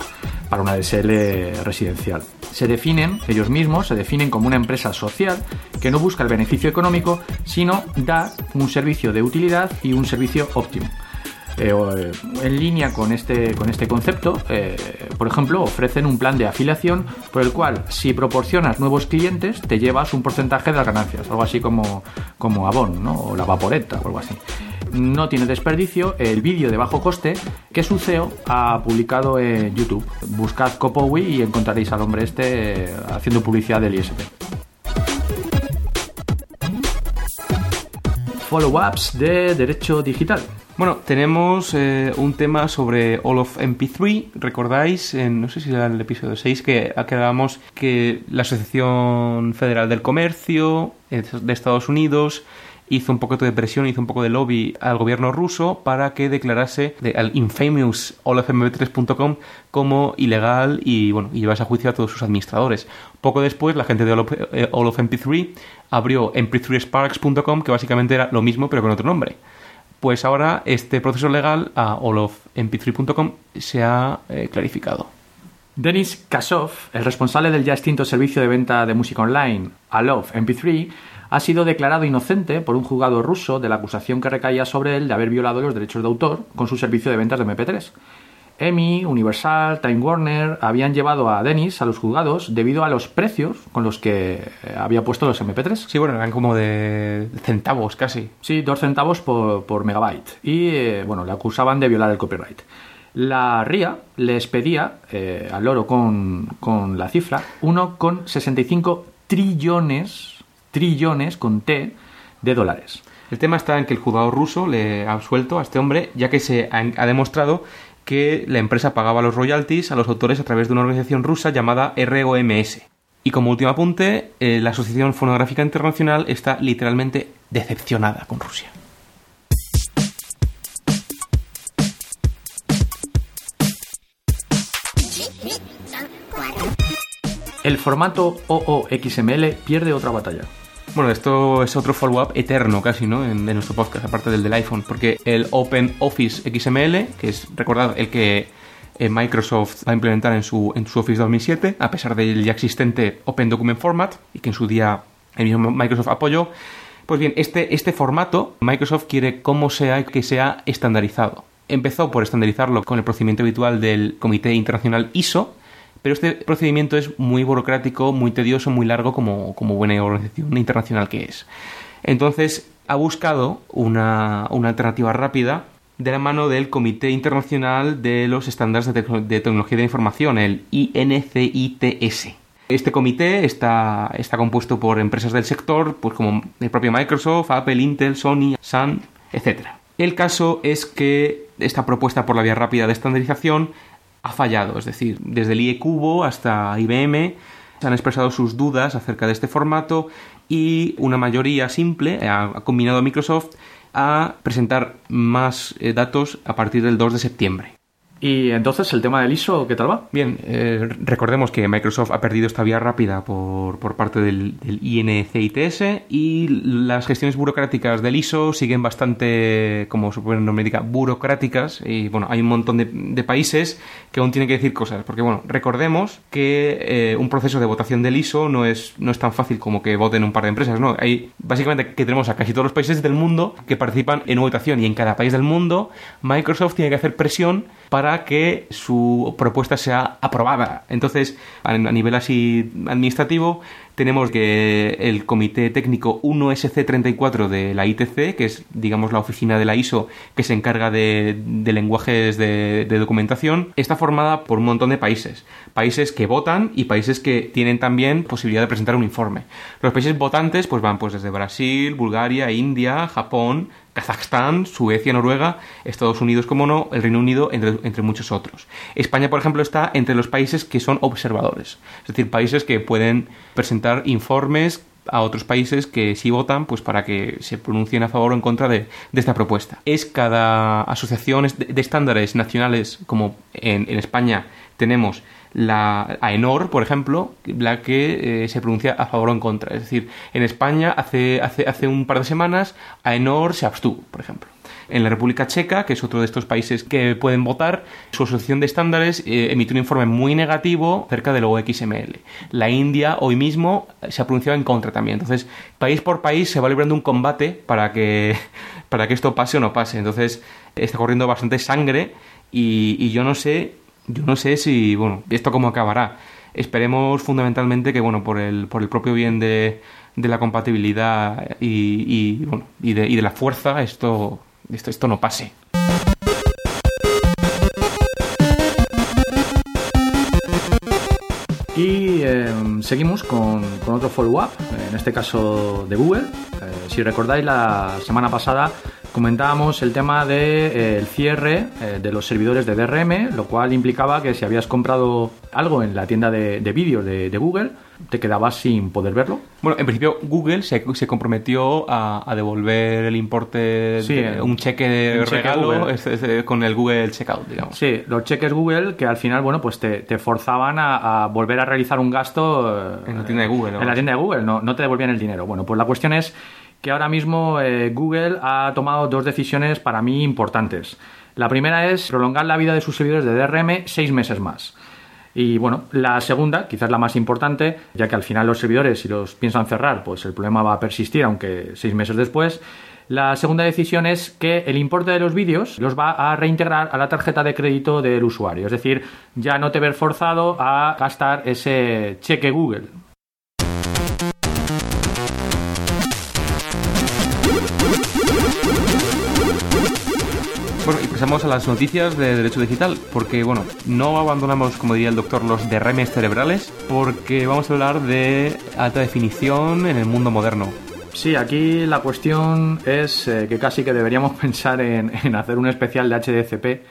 para una D S L residencial. Se definen, ellos mismos, se definen como una empresa social que no busca el beneficio económico, sino da un servicio de utilidad y un servicio óptimo. Eh, en línea con este, con este concepto, eh, por ejemplo, ofrecen un plan de afiliación por el cual, si proporcionas nuevos clientes, te llevas un porcentaje de las ganancias, algo así como, como Avon, ¿no? O la Vaporetta o algo así. No tiene desperdicio el vídeo de bajo coste que su C E O ha publicado en YouTube. Buscad Copowi y encontraréis al hombre este haciendo publicidad del I S P. Follow-ups de derecho digital. Bueno, tenemos eh, un tema sobre All of M P tres. Recordáis, eh, no sé si era el episodio seis, que aclaramos que la Asociación Federal del Comercio eh, de Estados Unidos hizo un poco de presión, hizo un poco de lobby al gobierno ruso para que declarase de, al infamous All of M P tres punto com como ilegal y, bueno, y llevase a juicio a todos sus administradores. Poco después, la gente de All of, eh, All of M P tres abrió M P tres Sparks punto com, que básicamente era lo mismo pero con otro nombre. Pues ahora este proceso legal a All of M P tres punto com se ha eh, clarificado. Denis Kasov, el responsable del ya extinto servicio de venta de música online All of M P tres, ha sido declarado inocente por un juzgado ruso de la acusación que recaía sobre él de haber violado los derechos de autor con su servicio de ventas de M P tres. E M I, Universal, Time Warner habían llevado a Denis a los juzgados debido a los precios con los que había puesto los M P tres. Sí, bueno, eran como de centavos casi. Sí, dos centavos por, por megabyte. Y, eh, bueno, le acusaban de violar el copyright. La R I A les pedía, eh, al loro con, con la cifra, uno coma sesenta y cinco trillones... trillones con T de dólares. El tema está en que el juzgado ruso le ha absuelto a este hombre, ya que se ha demostrado que la empresa pagaba los royalties a los autores a través de una organización rusa llamada ROMS. Y como último apunte, eh, la Asociación Fonográfica Internacional está literalmente decepcionada con Rusia. El formato O O X M L pierde otra batalla. Bueno, esto es otro follow-up eterno casi, ¿no? En, de nuestro podcast, aparte del del iPhone, porque el Open Office X M L, que es, recordad, el que eh, Microsoft va a implementar en su, en su Office dos mil siete, a pesar del ya existente Open Document Format, y que en su día el mismo Microsoft apoyó, pues bien, este, este formato Microsoft quiere como sea que sea estandarizado. Empezó por estandarizarlo con el procedimiento habitual del Comité Internacional I S O, pero este procedimiento es muy burocrático, muy tedioso, muy largo, como, como buena organización internacional que es. Entonces, ha buscado una, una alternativa rápida de la mano del Comité Internacional de los Estándares de, Te- de Tecnología de la Información, el I N C I T S. Este comité está, está compuesto por empresas del sector, pues como el propio Microsoft, Apple, Intel, Sony, Sun, etcétera. El caso es que esta propuesta por la vía rápida de estandarización ha fallado, es decir, desde el I E Cubo hasta I B M se han expresado sus dudas acerca de este formato y una mayoría simple ha combinado a Microsoft a presentar más datos a partir del dos de septiembre. ¿Y entonces el tema del I S O qué tal va? Bien, eh, recordemos que Microsoft ha perdido esta vía rápida por, por parte del, del I N C I T S y las gestiones burocráticas del I S O siguen bastante, como se puede nombrar, burocráticas, y bueno, hay un montón de, de países que aún tienen que decir cosas, porque bueno, recordemos que eh, un proceso de votación del I S O no es, no es tan fácil como que voten un par de empresas, ¿no? Hay básicamente que tenemos a casi todos los países del mundo que participan en votación, y en cada país del mundo Microsoft tiene que hacer presión para para que su propuesta sea aprobada. Entonces, a nivel así administrativo, tenemos que el Comité Técnico uno S C treinta y cuatro de la I T C, que es, digamos, la oficina de la I S O que se encarga de, de lenguajes de, de documentación, está formada por un montón de países. Países que votan y países que tienen también posibilidad de presentar un informe. Los países votantes pues van pues desde Brasil, Bulgaria, India, Japón, Kazajstán, Suecia, Noruega, Estados Unidos, como no, el Reino Unido, entre, entre muchos otros. España, por ejemplo, está entre los países que son observadores, es decir, países que pueden presentar informes a otros países que sí votan, pues para que se pronuncien a favor o en contra de, de esta propuesta. Es cada asociación de estándares nacionales, como en, en España tenemos la AENOR, por ejemplo, la que eh, se pronuncia a favor o en contra. Es decir, en España hace, hace, hace un par de semanas AENOR se abstuvo, por ejemplo. En la República Checa, que es otro de estos países que pueden votar, su asociación de estándares eh, emitió un informe muy negativo acerca del O X M L. La India hoy mismo se ha pronunciado en contra también. Entonces, país por país se va librando un combate para que, para que esto pase o no pase. Entonces, está corriendo bastante sangre y, y yo no sé, yo no sé si, bueno, esto cómo acabará. Esperemos fundamentalmente que, bueno, por el, por el propio bien de, de la compatibilidad y, y, bueno, y, de, y de la fuerza, esto... Esto, esto no pase. Y eh, seguimos con, con otro follow-up, en este caso de Google. Eh, si recordáis, la semana pasada comentábamos el tema del de, eh, cierre eh, de los servidores de D R M, lo cual implicaba que si habías comprado algo en la tienda de, de vídeos de, de Google, te quedabas sin poder verlo. Bueno, en principio Google se, se comprometió a, a devolver el importe, sí, de, un cheque de un regalo cheque es, es, con el Google Checkout, digamos. Sí, los cheques Google que al final, bueno, pues te, te forzaban a, a volver a realizar un gasto en la tienda de Google. ¿No? En la tienda de Google, no, no te devolvían el dinero. Bueno, pues la cuestión es que ahora mismo eh, Google ha tomado dos decisiones para mí importantes. La primera es prolongar la vida de sus servidores de D R M seis meses más. Y bueno, la segunda, quizás la más importante, ya que al final los servidores, si los piensan cerrar, pues el problema va a persistir, aunque seis meses después. La segunda decisión es que el importe de los vídeos los va a reintegrar a la tarjeta de crédito del usuario. Es decir, ya no te ver forzado a gastar ese cheque Google. Bueno, y pasamos a las noticias de Derecho Digital, porque, bueno, no abandonamos, como diría el doctor, los derrames cerebrales, porque vamos a hablar de alta definición en el mundo moderno. Sí, aquí la cuestión es eh, que casi que deberíamos pensar en, en hacer un especial de H D C P,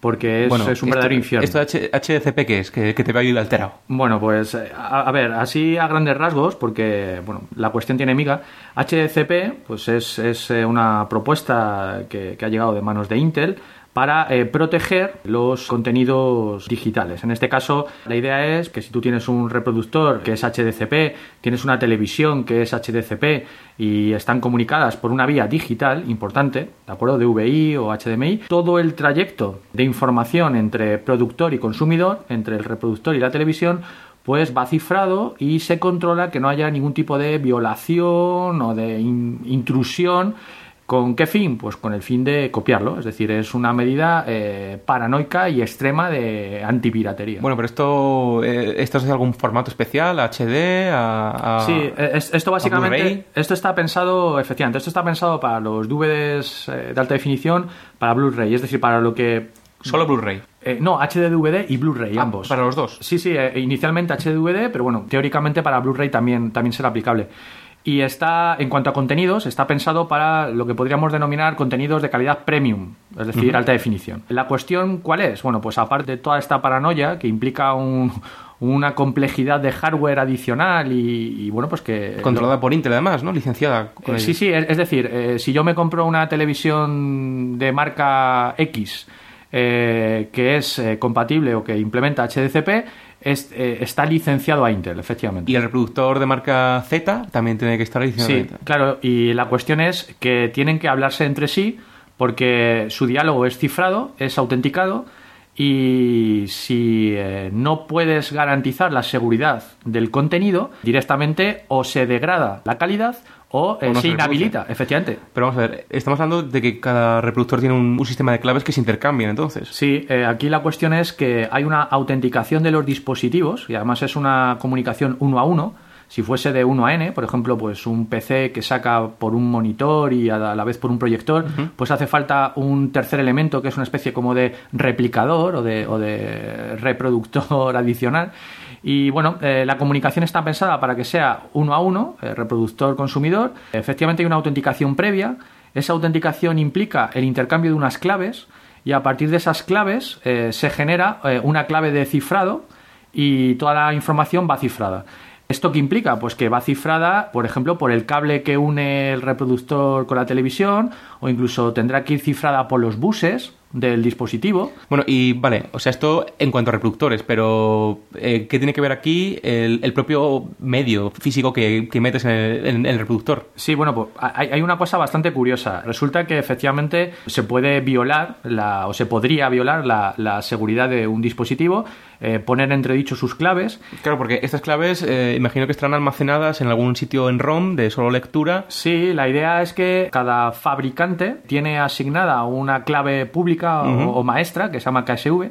porque es, bueno, es un verdadero infierno. ¿Esto de H D C P qué es? ¿Que, que te va a ir alterado? Bueno, pues a, a ver, así a grandes rasgos, porque bueno, la cuestión tiene miga. H D C P pues es, es una propuesta que, que ha llegado de manos de Intel para eh, proteger los contenidos digitales. En este caso, la idea es que si tú tienes un reproductor que es H D C P, tienes una televisión que es H D C P y están comunicadas por una vía digital importante, ¿de acuerdo? D V I o H D M I, todo el trayecto de información entre productor y consumidor, entre el reproductor y la televisión, pues va cifrado y se controla que no haya ningún tipo de violación o de in- intrusión. ¿Con qué fin? Pues con el fin de copiarlo. Es decir, es una medida eh, paranoica y extrema de antipiratería. Bueno, pero esto eh, esto es de algún formato especial, H D, a, a sí, es, esto básicamente esto está pensado, efectivamente, esto está pensado para los D V Ds eh, de alta definición, para Blu-ray, es decir, para lo que solo Blu-ray. Eh, no, H D D V D y Blu-ray, ah, ambos. Para los dos. Sí, sí, eh, inicialmente H D D V D, pero bueno, teóricamente para Blu-ray también también será aplicable. Y está, en cuanto a contenidos, está pensado para lo que podríamos denominar contenidos de calidad premium, es decir, uh-huh. alta definición. ¿La cuestión cuál es? Bueno, pues aparte de toda esta paranoia que implica un, una complejidad de hardware adicional y, y bueno, pues que... Controlada lo, por Intel, además, ¿no? Licenciada. Con eh, sí, sí, es, es decir, eh, si yo me compro una televisión de marca X eh, que es eh, compatible o que implementa H D C P... Es, eh, está licenciado a Intel, efectivamente. Y el reproductor de marca Z también tiene que estar licenciado, sí, a Intel. Sí, claro, y la cuestión es que tienen que hablarse entre sí porque su diálogo es cifrado, es autenticado, y si eh, no puedes garantizar la seguridad del contenido, directamente o se degrada la calidad o, eh, o no se, se inhabilita, efectivamente. Pero vamos a ver, estamos hablando de que cada reproductor tiene un, un sistema de claves que se intercambian, entonces. Sí, eh, aquí la cuestión es que hay una autenticación de los dispositivos, y además es una comunicación uno a uno. Si fuese de uno a ene, por ejemplo, pues un P C que saca por un monitor y a la vez por un proyector, uh-huh. pues hace falta un tercer elemento que es una especie como de replicador o de, o de reproductor adicional. Y bueno, eh, la comunicación está pensada para que sea uno a uno, eh, reproductor-consumidor. Efectivamente hay una autenticación previa. Esa autenticación implica el intercambio de unas claves y a partir de esas claves eh, se genera eh, una clave de cifrado y toda la información va cifrada. ¿Esto qué implica? Pues que va cifrada, por ejemplo, por el cable que une el reproductor con la televisión, o incluso tendrá que ir cifrada por los buses del dispositivo. Bueno, y vale, o sea, esto en cuanto a reproductores, pero eh, ¿qué tiene que ver aquí el, el propio medio físico que, que metes en el, en el reproductor? Sí, bueno, pues hay, hay una cosa bastante curiosa. Resulta que efectivamente se puede violar, la, o se podría violar la, la seguridad de un dispositivo. Eh, poner entre dicho sus claves. Claro, porque estas claves eh, imagino que estarán almacenadas en algún sitio en ROM de solo lectura. Sí, la idea es que cada fabricante tiene asignada una clave pública uh-huh. o, o maestra que se llama K S V.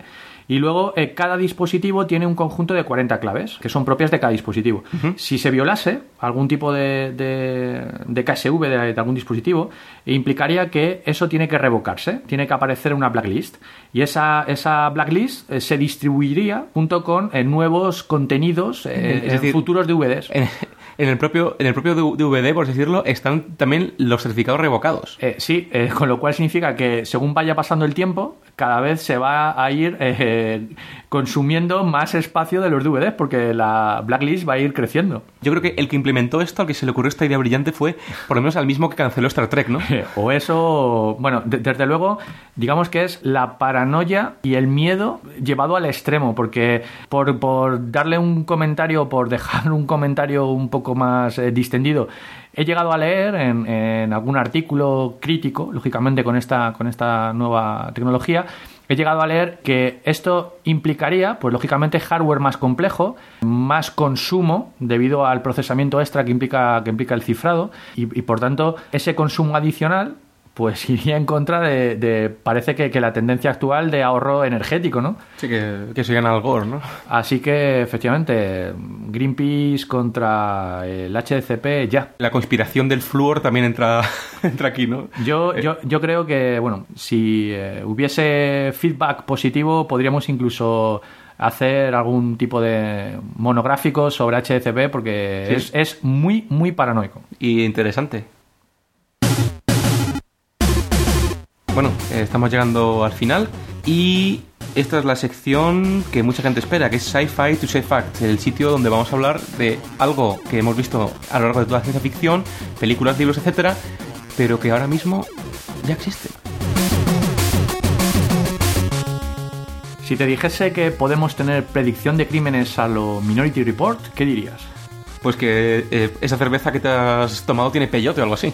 Y luego eh, cada dispositivo tiene un conjunto de cuarenta claves que son propias de cada dispositivo. Uh-huh. Si se violase algún tipo de, de, de K S V de, de algún dispositivo, implicaría que eso tiene que revocarse, tiene que aparecer una blacklist. Y esa, esa blacklist eh, se distribuiría junto con eh, nuevos contenidos eh, en decir, futuros D V Ds. En, en, el propio, en el propio D V D, por así decirlo, están también los certificados revocados. Eh, sí, eh, con lo cual significa que según vaya pasando el tiempo, cada vez se va a ir... Eh, consumiendo más espacio de los D V Ds porque la blacklist va a ir creciendo. Yo creo que el que implementó esto, al que se le ocurrió esta idea brillante fue, por lo menos, al mismo que canceló Star Trek, ¿no? O eso... Bueno, de, desde luego, digamos que es la paranoia y el miedo llevado al extremo, porque por, por darle un comentario, por dejar un comentario un poco más eh, distendido, he llegado a leer en, en algún artículo crítico, lógicamente con esta, con esta nueva tecnología, he llegado a leer que esto implicaría, pues lógicamente, hardware más complejo, más consumo debido al procesamiento extra que implica, que implica el cifrado y, y, por tanto, ese consumo adicional pues iría en contra de, de parece que, que la tendencia actual de ahorro energético, ¿no? Sí, que, que sigan al gore, ¿no? Así que, efectivamente, Greenpeace contra el H D C P, ya. La conspiración del flúor también entra, entra aquí, ¿no? Yo, yo, yo creo que, bueno, si eh, hubiese feedback positivo, podríamos incluso hacer algún tipo de monográfico sobre H D C P, porque sí. es, es muy, muy paranoico. Y interesante. Bueno, estamos llegando al final y esta es la sección que mucha gente espera, que es Sci-Fi to Sci-Fact, el sitio donde vamos a hablar de algo que hemos visto a lo largo de toda la ciencia ficción, películas, libros, etcétera, pero que ahora mismo ya existe. Si te dijese que podemos tener predicción de crímenes a lo Minority Report, ¿qué dirías? Pues que eh, esa cerveza que te has tomado tiene peyote o algo así.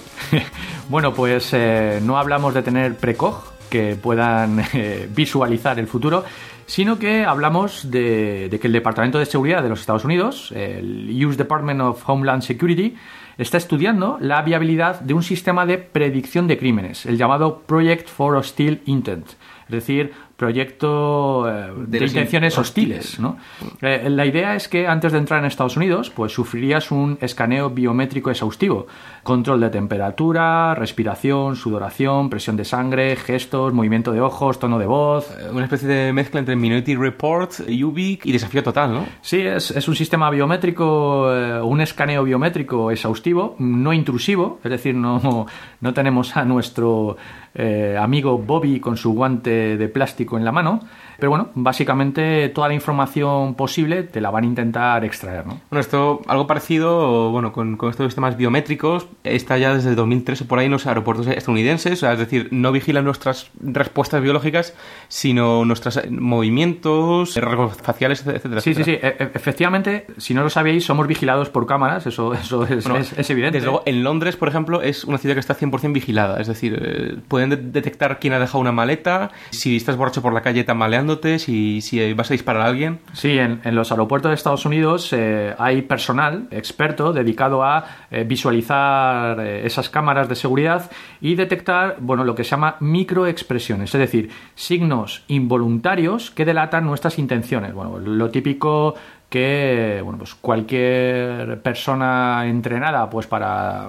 Bueno, pues eh, no hablamos de tener precog que puedan eh, visualizar el futuro, sino que hablamos de, de que el Departamento de Seguridad de los Estados Unidos, el U S Department of Homeland Security, está estudiando la viabilidad de un sistema de predicción de crímenes, el llamado Project for Hostile Intent, es decir, proyecto eh, de, de intenciones hostiles, ¿no? Eh, la idea es que antes de entrar en Estados Unidos, pues sufrirías un escaneo biométrico exhaustivo, control de temperatura, respiración, sudoración, presión de sangre, gestos, movimiento de ojos, tono de voz. Una especie de mezcla entre Minority Report, U B I C y Desafío Total, ¿no? Sí, es, es un sistema biométrico, eh, un escaneo biométrico exhaustivo, no intrusivo, es decir, no, no tenemos a nuestro eh, amigo Bobby con su guante de plástico en la mano, pero bueno, básicamente toda la información posible te la van a intentar extraer, ¿no? Bueno, esto, algo parecido, bueno, con, con estos sistemas biométricos, está ya desde dos mil trece por ahí en los aeropuertos estadounidenses, o sea, es decir, no vigilan nuestras respuestas biológicas, sino nuestros movimientos, rasgos faciales, etcétera, sí, etcétera. Sí, sí, e- efectivamente, si no lo sabíais, somos vigilados por cámaras, eso, eso es, bueno, es, es evidente. Desde luego, en Londres, por ejemplo, es una ciudad que está cien por ciento vigilada, es decir, eh, pueden de- detectar quién ha dejado una maleta, si estás borracho por la calle tambaleando, protegiéndote si, si vas a disparar a alguien. Sí, en, en los aeropuertos de Estados Unidos eh, hay personal experto dedicado a eh, visualizar eh, esas cámaras de seguridad y detectar, bueno, lo que se llama microexpresiones, es decir, signos involuntarios que delatan nuestras intenciones. Bueno, lo típico que bueno, pues cualquier persona entrenada pues para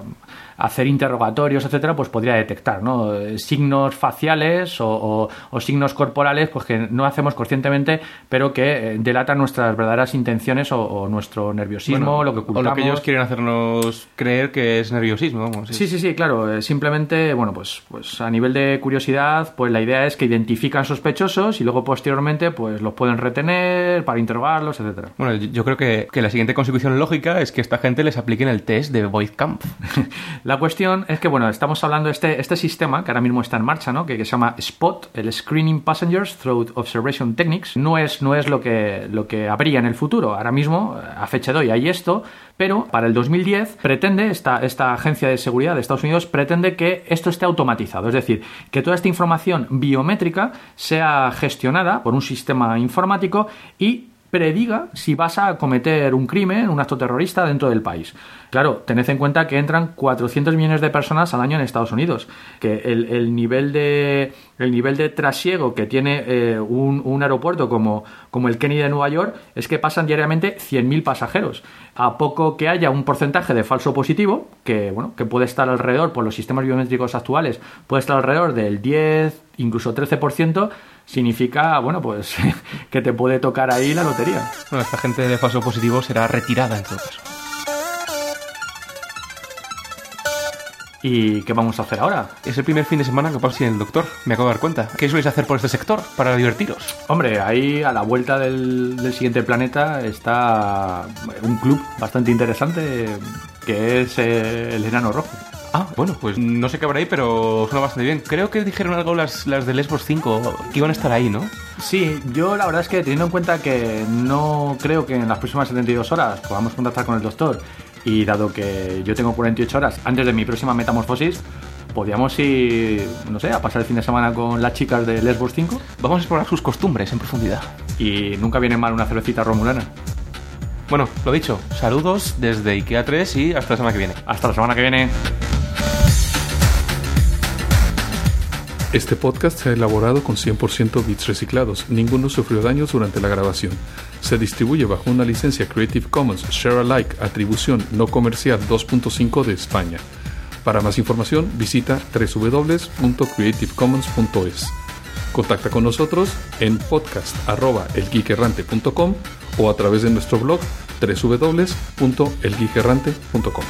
hacer interrogatorios, etcétera, pues podría detectar, ¿no? Signos faciales o, o, o signos corporales pues que no hacemos conscientemente, pero que delatan nuestras verdaderas intenciones o, o nuestro nerviosismo, bueno, lo que ocultamos. O lo que ellos quieren hacernos creer que es nerviosismo, vamos. Sí, sí, sí, sí, claro. Simplemente, bueno, pues, pues a nivel de curiosidad, pues la idea es que identifican sospechosos y luego posteriormente pues los pueden retener para interrogarlos, etcétera. Bueno, yo creo que, que la siguiente consecución lógica es que esta gente les apliquen el test de VoidCamp. La cuestión es que, bueno, estamos hablando de este, este sistema que ahora mismo está en marcha, ¿no? Que, que se llama SPOT, el Screening Passengers Through Observation Techniques. No es, no es lo que, lo que habría en el futuro. Ahora mismo, a fecha de hoy, hay esto, pero para el dos mil diez pretende, esta, esta agencia de seguridad de Estados Unidos pretende que esto esté automatizado. Es decir, que toda esta información biométrica sea gestionada por un sistema informático y prediga si vas a cometer un crimen, un acto terrorista dentro del país. Claro, tened en cuenta que entran cuatrocientos millones de personas al año en Estados Unidos, que el, el nivel de el nivel de trasiego que tiene eh, un, un aeropuerto como, como el Kennedy de Nueva York es que pasan diariamente cien mil pasajeros. A poco que haya un porcentaje de falso positivo, que bueno, que puede estar alrededor, por los sistemas biométricos actuales, puede estar alrededor del diez, incluso trece por ciento, significa, bueno, pues que te puede tocar ahí la lotería. Bueno, esta gente de falso positivo será retirada en todo caso. ¿Y qué vamos a hacer ahora? Es el primer fin de semana que paso sin el doctor, me acabo de dar cuenta. ¿Qué soléis hacer por este sector para divertiros? Hombre, ahí a la vuelta del, del siguiente planeta está un club bastante interesante que es eh, el Enano Rojo. Ah, bueno, pues no sé qué habrá ahí, pero suena bastante bien. Creo que dijeron algo las, las de Lesbos cinco, que iban a estar ahí, ¿no? Sí, yo la verdad es que teniendo en cuenta que no creo que en las próximas setenta y dos horas podamos contactar con el doctor, y dado que yo tengo cuarenta y ocho horas antes de mi próxima metamorfosis, podríamos ir, no sé, a pasar el fin de semana con las chicas de Lesbos cinco. Vamos a explorar sus costumbres en profundidad. Y nunca viene mal una cervecita romulana. Bueno, lo dicho, saludos desde IKEA tres y hasta la semana que viene. Hasta la semana que viene. Este podcast se ha elaborado con cien por ciento bits reciclados. Ninguno sufrió daños durante la grabación. Se distribuye bajo una licencia Creative Commons Share Alike Atribución No Comercial dos punto cinco de España. Para más información visita doble u doble u doble u punto creative commons punto es. Contacta con nosotros en podcast arroba el geek errante punto com o a través de nuestro blog doble u doble u doble u punto el geek errante punto com.